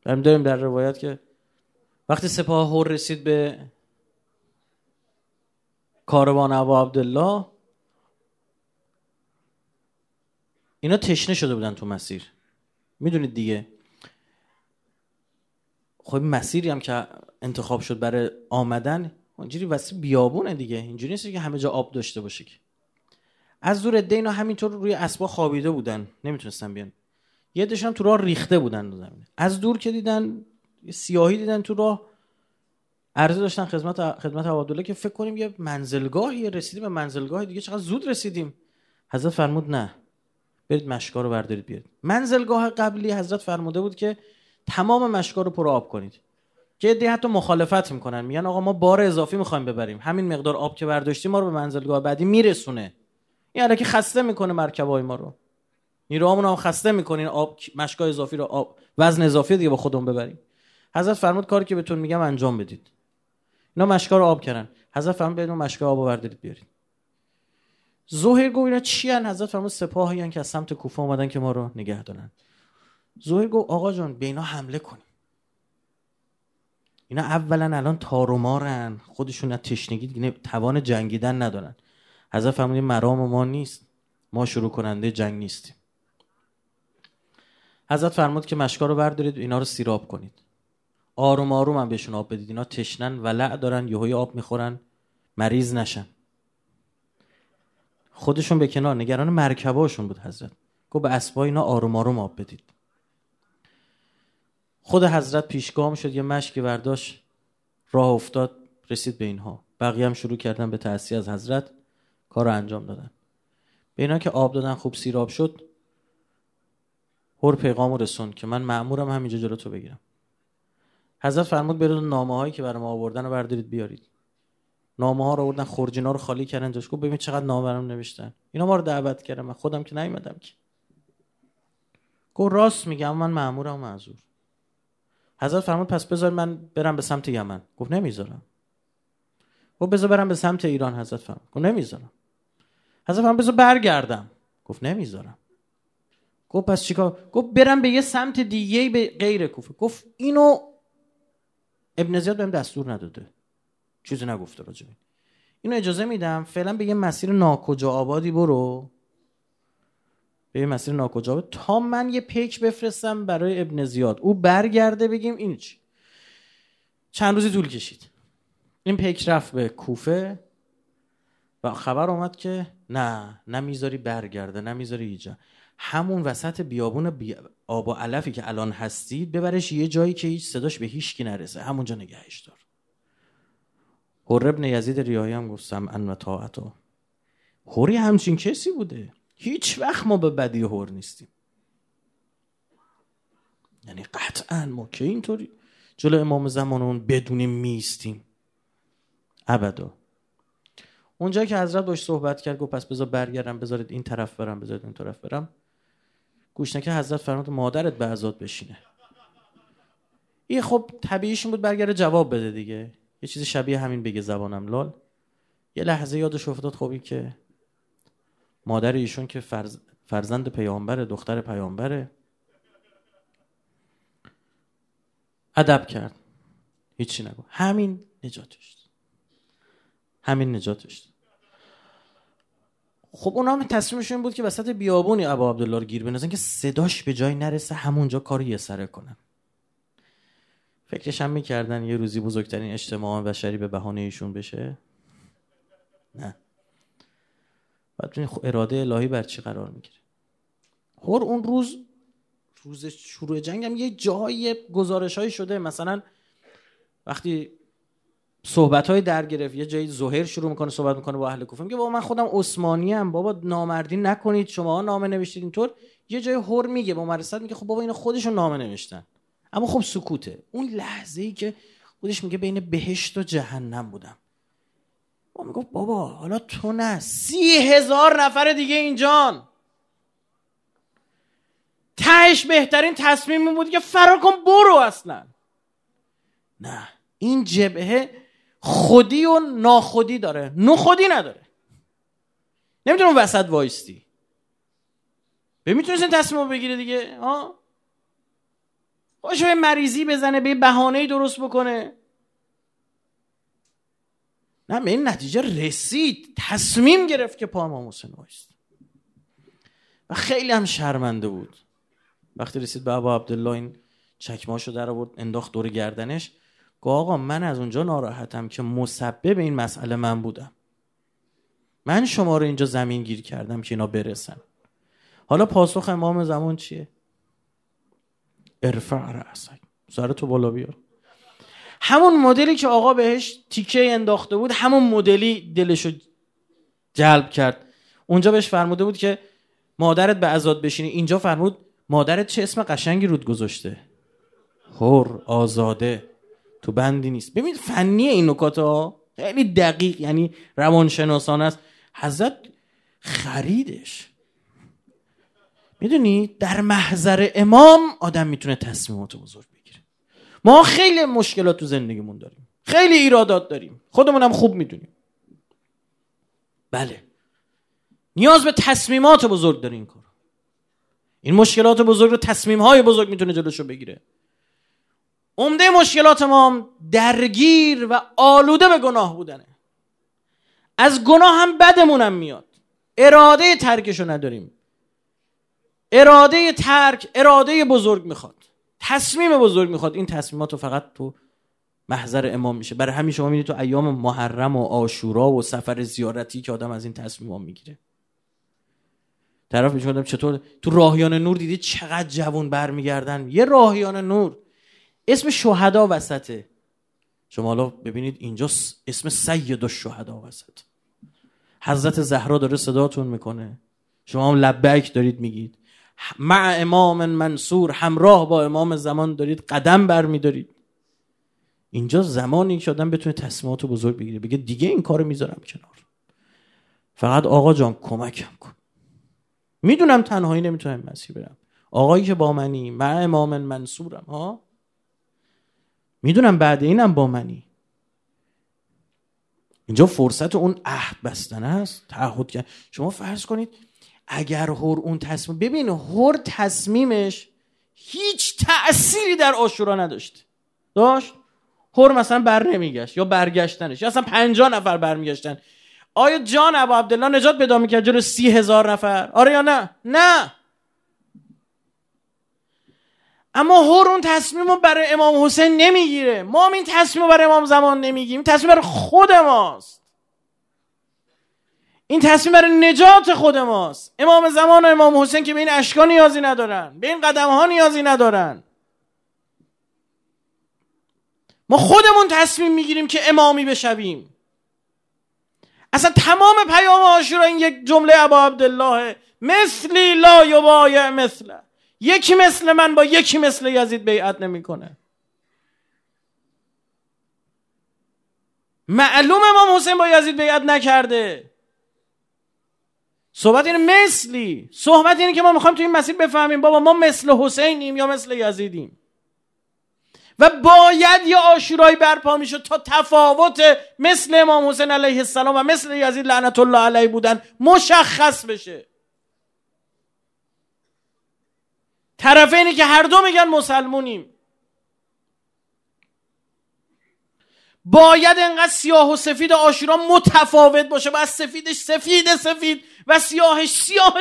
هم داریم در روایت که وقتی سپاه هور رسید به کاروان ابا عبدالله، اینا تشنه شده بودن تو مسیر. میدونید دیگه، خب مسیری هم که انتخاب شد برای آمدن اونجوری وسیع بیابونه دیگه، اینجوری نیست که همه جا آب داشته باشه. که از دور عده اینا همینطور روی اسبا خوابیده بودن، نمیتونستن بیان. یه دشم تو راه ریخته بودن رو زمین. از دور که دیدن سیاهی دیدن تو راه، عرضه داشتن خدمت عبدالله که فکر کنیم یه منزلگاهی، رسیدیم به منزلگاه دیگه، چقدر زود رسیدیم. حضرت فرمود نه، برید مشکا رو بردارید بیارید. منزلگاه قبلی حضرت فرموده بود که تمام مشکا رو پر آب کنید، که عده حتی مخالفت میکنن، میگن آقا ما بار اضافی میخوایم ببریم، همین مقدار آب که برداشتیم ما رو به منزلگاه بعدی میرسونه، این الکی خسته میکنه مرکبای ما رو، نیروامون هم خسته میکنین، آب مشکای اضافی رو، آب وزن اضافی دیگه با خودمون ببریم. حضرت فرمود کاری که بهتون میگم انجام بدید. اینا مشکا رو آب کردن. حضرت فرمود بدون مشکا آب بردارید بیارید. زهیر گفت اینا چی ان؟ حضرت فرمود سپاهی ان که از سمت کوفه اومدن که ما رو نگه دارن. زهیر گفت آقا جان به اینا حمله کنیم. اینا اولا الان تار و مارن، خودشون از تشنگی دیگه توان جنگیدن ندارن. حضرت فرمود مرام ما نیست، ما شروع کننده جنگ نیستیم. حضرت فرمود که مشکا رو بردارید، اینا رو سیراب کنید، آروم آروم هم بهشون آب بدید، اینا تشنن ولع دارن، یهوی آب میخورن مریض نشن. خودشون به کنار، نگران مرکباشون بود حضرت. گفت به اسبا اینا آروم آروم آب بدید. خود حضرت پیشگام شد، یه مشکی برداشت، راه افتاد، رسید به اینها. بقیه هم شروع کردن به تعصیه از حضرت، کار رو انجام دادن. به اینا که آب دادن خوب سیراب شد، هر پیغام رسون که من مأمورم همینجا جلو تو بگیرم. حضرت فرمود برید نامه‌هایی که برام آوردن رو بردارید بیارید. نامه‌ها رو آوردن، خورجینا رو خالی کردن، جاش گفت ببین چقدر نامه برام نوشتن. اینا ما رو دعوت کردن، من خودم که نیومدم که. گفت راست میگم، من مأمورم و معذور. حضرت فرمود پس بذار من برم به سمت یمن. گفت نمیذارم. گفت بذار برم به سمت ایران. حضرت فرمود گفت نمیذارم. حضرت فرمود بذار برگردم. گفت نمیذارم. گفت پس چیکار؟ گفت برم به یه سمت دیگه به غیر کوفه. گفت اینو ابن زیاد بهم دستور نداده، چیزی نگفته راجع به اینو. اجازه میدم فعلا به یه مسیر ناکجا آبادی برو، به یه مسیر ناکجا آباد، تا من یه پیک بفرستم برای ابن زیاد، او برگرده بگیم این چی. چند روزی طول کشید، این پیک رفت به کوفه و خبر اومد که نه، نمیذاری برگرده، نمیذاری ایجا، همون وسط بیابون آب و علفی که الان هستید ببرش یه جایی که هیچ صداش به هیچ کی نرسه، همونجا نگهش دار. حر بن یزید ریاحی هم گفت سمعا و طاعتا. حری همچین کسی بوده. هیچ وقت ما به بدی حر نیستیم، یعنی قطعا ما که اینطوری جلو امام زمانمون بدون میستیم ابدا. اونجا که حضرت باش صحبت کرد گفت پس بذار برگردم، بذارید این طرف برم، بذارید اون طرف برم. گوش نکرد. حضرت فرمود مادرت به آزاد بشینه. این خب طبیعیش بود برگرده جواب بده دیگه، یه چیز شبیه همین بگه زبانم لال. یه لحظه یادش افتاد خب این که مادر ایشون که فرزند پیامبره، دختر پیامبره. ادب کرد، هیچی نگو. همین نجاتش. خب اونا هم تصمیمشون بود که وسط بیابونی ابا عبدالله رو گیر بندازن که صداش به جای نرسه، همونجا کار یه سره کنن. فکرش هم میکردن یه روزی بزرگترین اجتماع بشری به بهانه ایشون بشه؟ نه. بعد اراده الهی بر چی قرار میگیره؟ هر اون روز شروع جنگ هم یه جایی گزارش‌هایی شده، مثلا وقتی صحبت‌های در گرفت یه جایی زهیر شروع میکنه صحبت میکنه با اهل کوفه، میگه بابا من خودم عثمانی ام، بابا نامردی نکنید، شماها نامه نوشتید اینطور. یه جای هر میگه با مرصد، میگه خب بابا اینا خودشون نامه نوشتن. اما خب سکوته. اون لحظه‌ای که خودش میگه بین بهشت و جهنم بودم، ما میگفت بابا حالا تو نه، 30,000 نفر دیگه اینجان. تهش بهترین تصمیم بود که فرار کن برو اصلا. نه، این جبهه خودی و ناخودی داره، نخودی نداره. نمیتونه وسط وایستی. میتونست این تصمیم رو بگیره دیگه، ها؟ باشه به مریضی بزنه، به بهانه‌ای درست بکنه. نه، به این نتیجه رسید، تصمیم گرفت که پا امام حسین وایست و خیلی هم شرمنده بود. وقتی رسید به ابا عبدالله این چکمه‌اشو در آورد انداخت دور گردنش، گفت آقا من از اونجا ناراحتم که مسبب این مسئله من بودم، من شما رو اینجا زمین گیر کردم که اینا برسن. حالا پاسخ امام زمان چیه؟ ارفع رأسک، سرتو بالا بیار. همون مدلی که آقا بهش تیکه انداخته بود، همون مدلی دلشو جلب کرد. اونجا بهش فرموده بود که مادرت به آزاد بشینی، اینجا فرمود مادرت چه اسم قشنگی رود گذاشته، حر، آزاده، تو بندی نیست. ببین فنی این نکات ها خیلی دقیق، یعنی روانشناسانه است. حضرت خریدش، میدونی در محضر امام آدم میتونه تصمیمات بزرگ بگیره. ما خیلی مشکلات تو زندگیمون داریم، خیلی ایرادات داریم، خودمونم خوب میدونیم. بله، نیاز به تصمیمات بزرگ داره. این کار، این مشکلات بزرگ رو تصمیم‌های بزرگ میتونه جلوشو بگیره. عمده مشکلات ما درگیر و آلوده به گناه بودنه. از گناه هم بدمونم میاد، اراده ترکشو نداریم. اراده ترک اراده بزرگ میخواد، تصمیم بزرگ میخواد. این تصمیمات رو فقط تو محضر امام میشه. برای همین شما میبینید تو ایام محرم و عاشورا و سفر زیارتی که آدم از این تصمیمات میگیره. طرف میشوندم چطور تو راهیان نور دیدی چقدر جوان برمیگردن. یه راهیان نور اسم شهدا وسطه، شما حالا ببینید اینجا اسم سید الشهدا وسط. حضرت زهرا داره صداتون میکنه، شما هم لبیک دارید میگید، مع امام منصور، همراه با امام زمان دارید قدم برمیدارید. اینجا زمانی که آدم بتونه تصمیمات بزرگ بگیره، بگه دیگه این کارو میذارم کنار، فقط آقا جان کمکم کن، میدونم تنهایی نمیتونم مسیر برم، آقایی که با منی، مع امام منصورم، ها میدونم بعد اینم با منی. اینجا فرصت اون عهد بستن است، تعهد کردن. شما فرض کنید اگر هر اون تصمیم، ببین هر تصمیمش هیچ تأثیری در عاشورا نداشت. داشت هر مثلا بر نمیگشت یا برگشتنش، یا اصلا 50 نفر برمیگشتن، آیا جان ابا عبدالله نجات پیدا میکرد جلو 30,000 نفر؟ آره یا نه؟ نه. اما هر اون تصمیم رو برای امام حسین نمیگیره، ما هم این تصمیم رو برای امام زمان نمیگیریم. تصمیم برای خود ماست، این تصمیم برای نجات خود ماست. امام زمان و امام حسین که به این اشکا نیازی ندارن، به این قدم ها نیازی ندارن. ما خودمون تصمیم میگیریم که امامی بشویم. اصلا تمام پیام عاشورا این یک جمله ابا عبدالله، مثلی لا یبایع مثله، یکی مثل من با یکی مثل یزید بیعت نمی کنه. معلوم امام حسین با یزید بیعت نکرده. صحبت اینه مثلی، صحبت اینه که ما میخوایم تو این مسیر بفهمیم بابا ما مثل حسینیم یا مثل یزیدیم، و باید یه عاشورایی برپا میشد تا تفاوت مثل امام حسین علیه السلام و مثل یزید لعنت الله علیه بودن مشخص بشه. طرفینی که هر دو میگن مسلمونیم باید انقدر سیاه و سفید عاشورا متفاوت باشه، باید سفیدش سفید سفید و سیاهش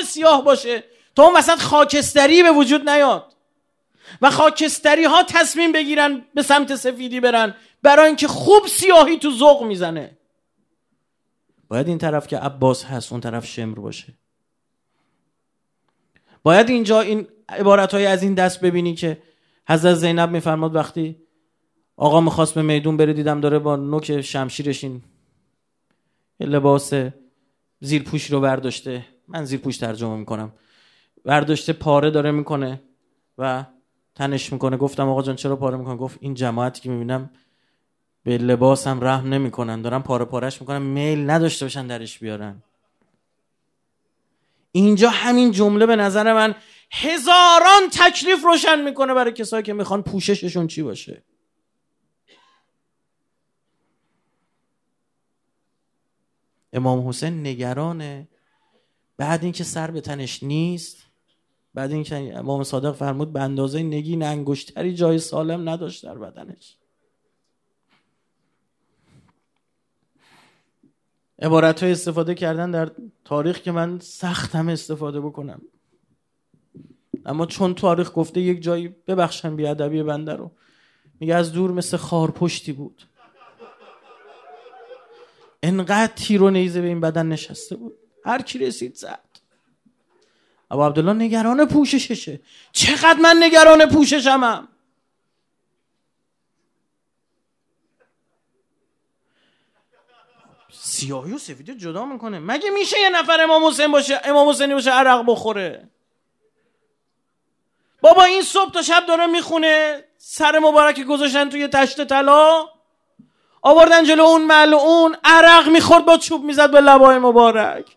سیاه باشه تا اون وسط خاکستری به وجود نیاد. و خاکستری ها تصمیم بگیرن به سمت سفیدی برن برای اینکه خوب سیاهی تو ذوق میزنه. باید این طرف که عباس هست اون طرف شمر باشه. باید اینجا این عبارت‌های از این دست ببینی که حضرت زینب میفرماد وقتی آقا میخواست به میدون بره دیدم داره با نوک شمشیرش این لباس زیرپوش رو برداشته، من زیرپوش ترجمه میکنم، برداشته پاره داره میکنه و تنش میکنه. گفتم آقا جان چرا پاره میکنه؟ گفت این جماعتی که میبینم به لباسم رحم نمیکنن، دارن پاره پارهش میکنن، میل نداشته باشن درش بیارن. اینجا همین جمله به نظر من هزاران تکلیف روشن میکنه برای کسایی که میخوان پوشششون چی باشه. امام حسین نگرانه بعد اینکه سر به تنش نیست، بعد اینکه امام صادق فرمود به اندازه نگین انگشتری جای سالم نداشت در بدنش. عبارت های استفاده کردن در تاریخ که من سختم استفاده بکنم، اما چون تاریخ گفته یک جایی ببخشن بیادبی بنده رو، میگه از دور مثل خارپشتی بود، انقدر تیر و نیزه به این بدن نشسته بود، هر کی رسید زد. ابو عبدالله نگران پوشششه. چقدر من نگران پوششمم. سیاهی و سفیدی جدا میکنه. مگه میشه یه نفر امام حسین باشه، امام حسینی باشه عرق بخوره؟ بابا این صبح تا شب داره میخونه، سر مبارک گذاشتن توی تشت طلا، آوردن جلو اون ملعون، عرق میخورد با چوب میزد به لبای مبارک،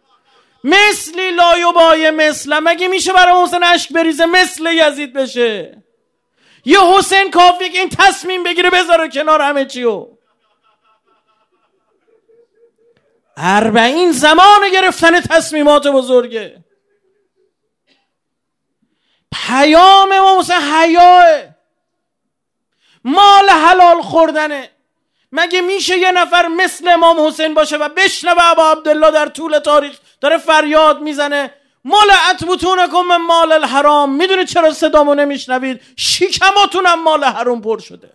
مثلی لایوبای مثلم. مگه میشه برای حسین اشک بریزه، مثل یزید بشه؟ یه حسین کافیه که این تصمیم بگیره بذاره کنار همه چیو. 40 زمان گرفتن تصمیمات بزرگه. پیام امام حسین حیاه، مال حلال خوردنه. مگه میشه یه نفر مثل امام حسین باشه و بشنوه ابا عبدالله در طول تاریخ داره فریاد میزنه ملعت بطونکم من مال الحرام؟ میدونید چرا صدامو نمیشنوید؟ شکماتونم مال حرام پر شده.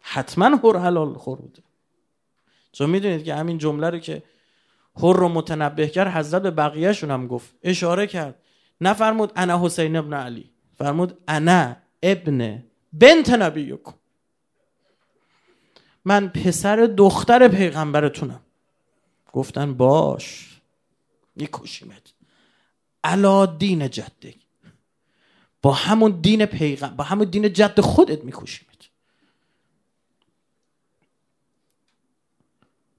حتما هر حلال خورده. چون میدونید که همین جمله رو که هر رو متنبه کرد، حضرت به بقیهشون هم گفت، اشاره کرد. نفرمود انا حسین ابن علی، فرمود انا ابن بنت نبیکم، من پسر دختر پیغمبرتونم. گفتن باش میکشیمت علا دین جدک، با همون دین پیغمبر، با همون دین جد خودت میکشیمت.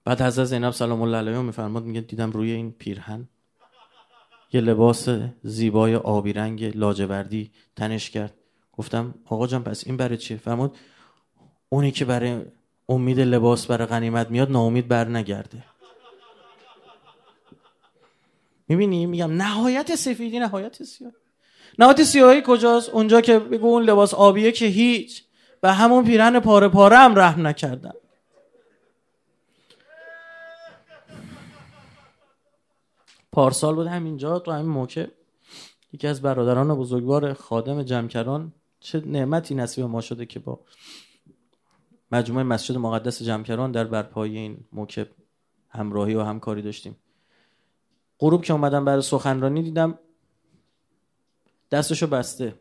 بعد حضرت زینب سلام الله علیها میفرماد، میگه دیدم روی این پیرهن یه لباس زیبای آبی رنگ لاجوردی تنش کرد. گفتم آقا جان پس این برای چیه؟ فرمود اونی که برای امید لباس برای غنیمت میاد ناامید بر نگرده. میبینی؟ میگم نهایت سفیدی نهایت سیاه. نهایت سیاهی کجاست؟ اونجا که بگو اون لباس آبیه که هیچ، و همون پیرهن پاره پاره هم رحم نکردن. پارسال بود همینجا تو همین موقع یکی از برادران بزرگوار خادم جمکران، چه نعمتی نصیب ما شده که با مجموعه مسجد مقدس جمکران در برپایی این موکب همراهی و همکاری داشتیم. غروب که اومدم برای سخنرانی دیدم دستشو بسته.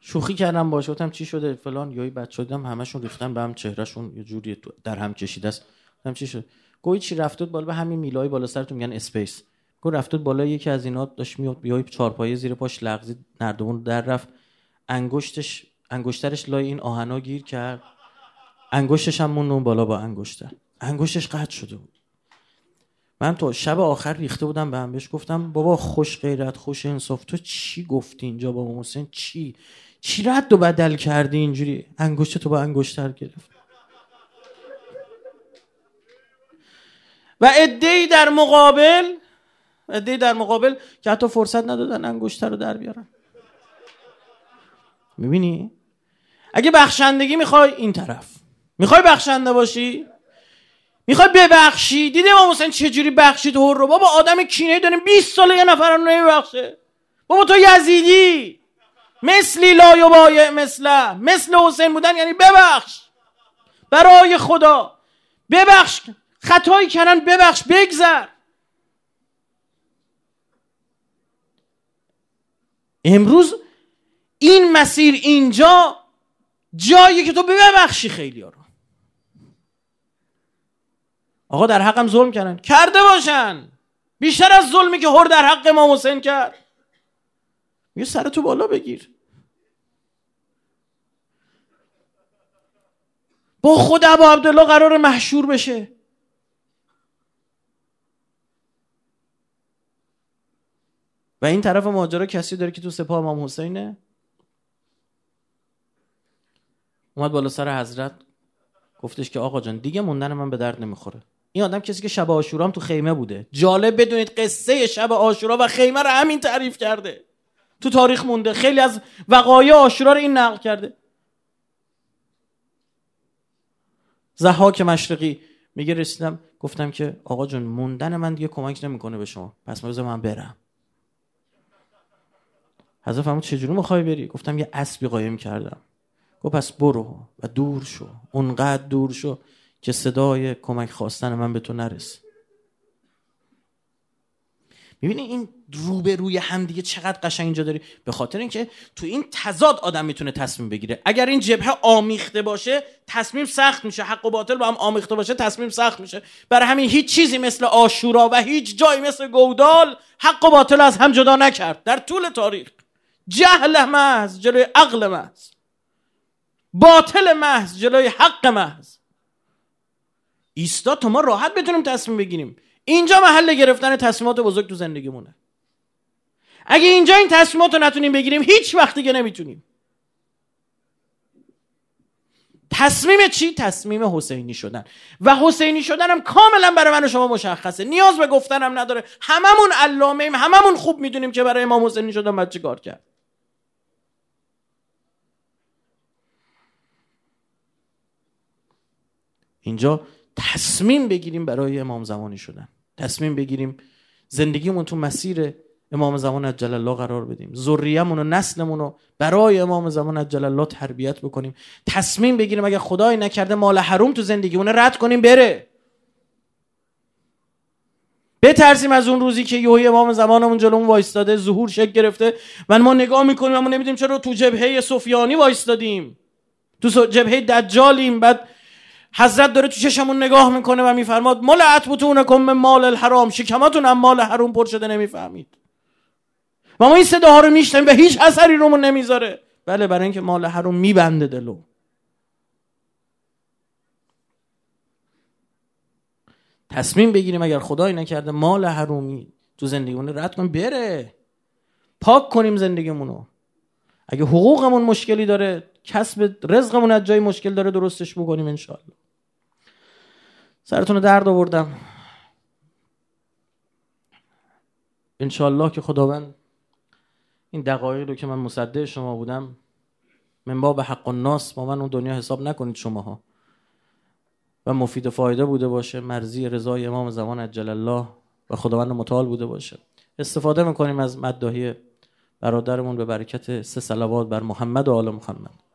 شوخی کردم باهاش، گفتم چی شده فلان، یای بچه‌ها دیدم همشون ریختن به هم، چهرهشون یه جوری در هم کشیده است. گفتم چی شد؟ گویی چی رفتود بالا، به همین میلای بالا سرتون میگن اسپیس. گفت رفتود بالا، یکی از اینا داشت میاد بیای چارپایه زیر پاش لغزید، نردبون در رفت، انگشترش لای این آهنا گیر کرد، انگشتش هم موند بالا با انگشتر، انگشتش قطع شده بود. من تو شب آخر ریخته بودم به هم، بهش گفتم بابا خوش غیرت خوش انصاف، تو چی گفتی اینجا با امام حسین؟ چی رد و بدل کردی اینجوری انگشت تو با انگشتر گرفت؟ و عده‌ای در مقابل که حتی فرصت ندادن انگشتر رو در بیارن. میبینی؟ اگه بخشندگی میخوای این طرف، میخوای بخشنده باشی، میخوای ببخشی؟ دیدی ما مثلا چجوری بخشید هر رو؟ بابا آدم کینه داریم 20 سال یه نفر رو نمیبخشه. بابا تو یزیدی مثلی لایبایع مثله، مثل حسین بودن یعنی ببخش، برای خدا ببخش، خطایی کردن ببخش، بگذر. امروز این مسیر اینجا جایی که تو ببخشی خیلی ها رو. آقا در حقم ظلم کردن، کرده باشن بیشتر از ظلمی که هر در حق امام حسین کرد. میگه سرتو بالا بگیر، با خود ابا عبدالله قرار محشور بشه. و این طرف ماجرا کسی داره که تو سپاه امام حسینه، اومد بالا سر حضرت گفتش که آقا جان دیگه موندن من به درد نمیخوره. این آدم کسی که شب عاشورا هم تو خیمه بوده. جالب بدونید قصه شب عاشورا و خیمه رو همین تعریف کرده، تو تاریخ مونده، خیلی از وقایع عاشورا رو این نقل کرده. زحاک مشرقی میگه رسیدم گفتم که آقا جان موندن من دیگه کمک نمیکنه به شما، پس بذار من برم. حضرت فرمود چجوری میخوای بری؟ گفتم یه اسبی قایم کردم. گفت پس برو و دور شو، اونقدر دور شو که صدای کمک خواستن من به تو نرسه. میبینی این روبروی هم دیگه چقدر قشنگ اینجا داری، به خاطر اینکه تو این تضاد آدم میتونه تصمیم بگیره. اگر این جبهه آمیخته باشه تصمیم سخت میشه، حق و باطل با هم آمیخته باشه تصمیم سخت میشه. برای همین هیچ چیزی مثل عاشورا و هیچ جایی مثل گودال حق و باطل از هم جدا نکرد در طول تاریخ. جهل محض جلوی عقل محض، باطل محض جلوی حق محض ایستا، تا ما راحت بتونیم تصمیم بگیریم. اینجا محل گرفتن تصمیمات بزرگ تو زندگیمونه. اگه اینجا این تصمیمات رو نتونیم بگیریم هیچ وقت دیگه نمیتونیم. تصمیم چی؟ تصمیم حسینی شدن. و حسینی شدن هم کاملا برای من و شما مشخصه، نیاز به گفتن هم نداره. هممون علامه ایم، هممون خوب میدونیم که برای امام حسینی شدن باید چه کار کرد. اینجا تصمیم بگیریم برای امام زمانی شدن، تصمیم بگیریم زندگیمون تو مسیر امام زمان عجل الله قرار بدیم، ذریه‌مون و نسلمون رو برای امام زمان عجل الله تربیت بکنیم. تصمیم بگیریم اگه خدای نکرده مال حرام تو زندگیمون رد کنیم بره، بترسیم از اون روزی که یهوی امام زمانمون جلومون وایستاده، ظهور شکل گرفته و ما نگاه میکنیم و ما نمیدونیم چرا تو جبهه سفیانی وایستادیم، تو جبهه دجالیم. بعد حضرت داره تو چشمون نگاه میکنه و میفرماد ملعت بطونکم من مال الحرام، شکماتون هم مال حرام پر شده نمیفهمید. و ما این صداها رو میشنیم و هیچ اثری رومون نمیذاره. بله، برای اینکه مال حرام میبنده دلو. تصمیم بگیریم اگر خدای نکرده مال حرامی تو زندگیمون رد کنیم بره، پاک کنیم زندگیمونو. اگه حقوقمون مشکلی داره، کسب رزقمون از جای مشکل داره، درستش بکنیم انشاءالله. سرتون رو درد آوردم، انشاءالله که خداوند این دقایق رو که من مصدق شما بودم من باب حق الناس با من اون دنیا حساب نکنید شماها، و مفید فایده بوده باشه، مرضی رضای امام زمان عجل الله و خداوند متعال بوده باشه. استفاده میکنیم از مداحی برادرمون به برکت 3 صلوات بر محمد و آل محمد.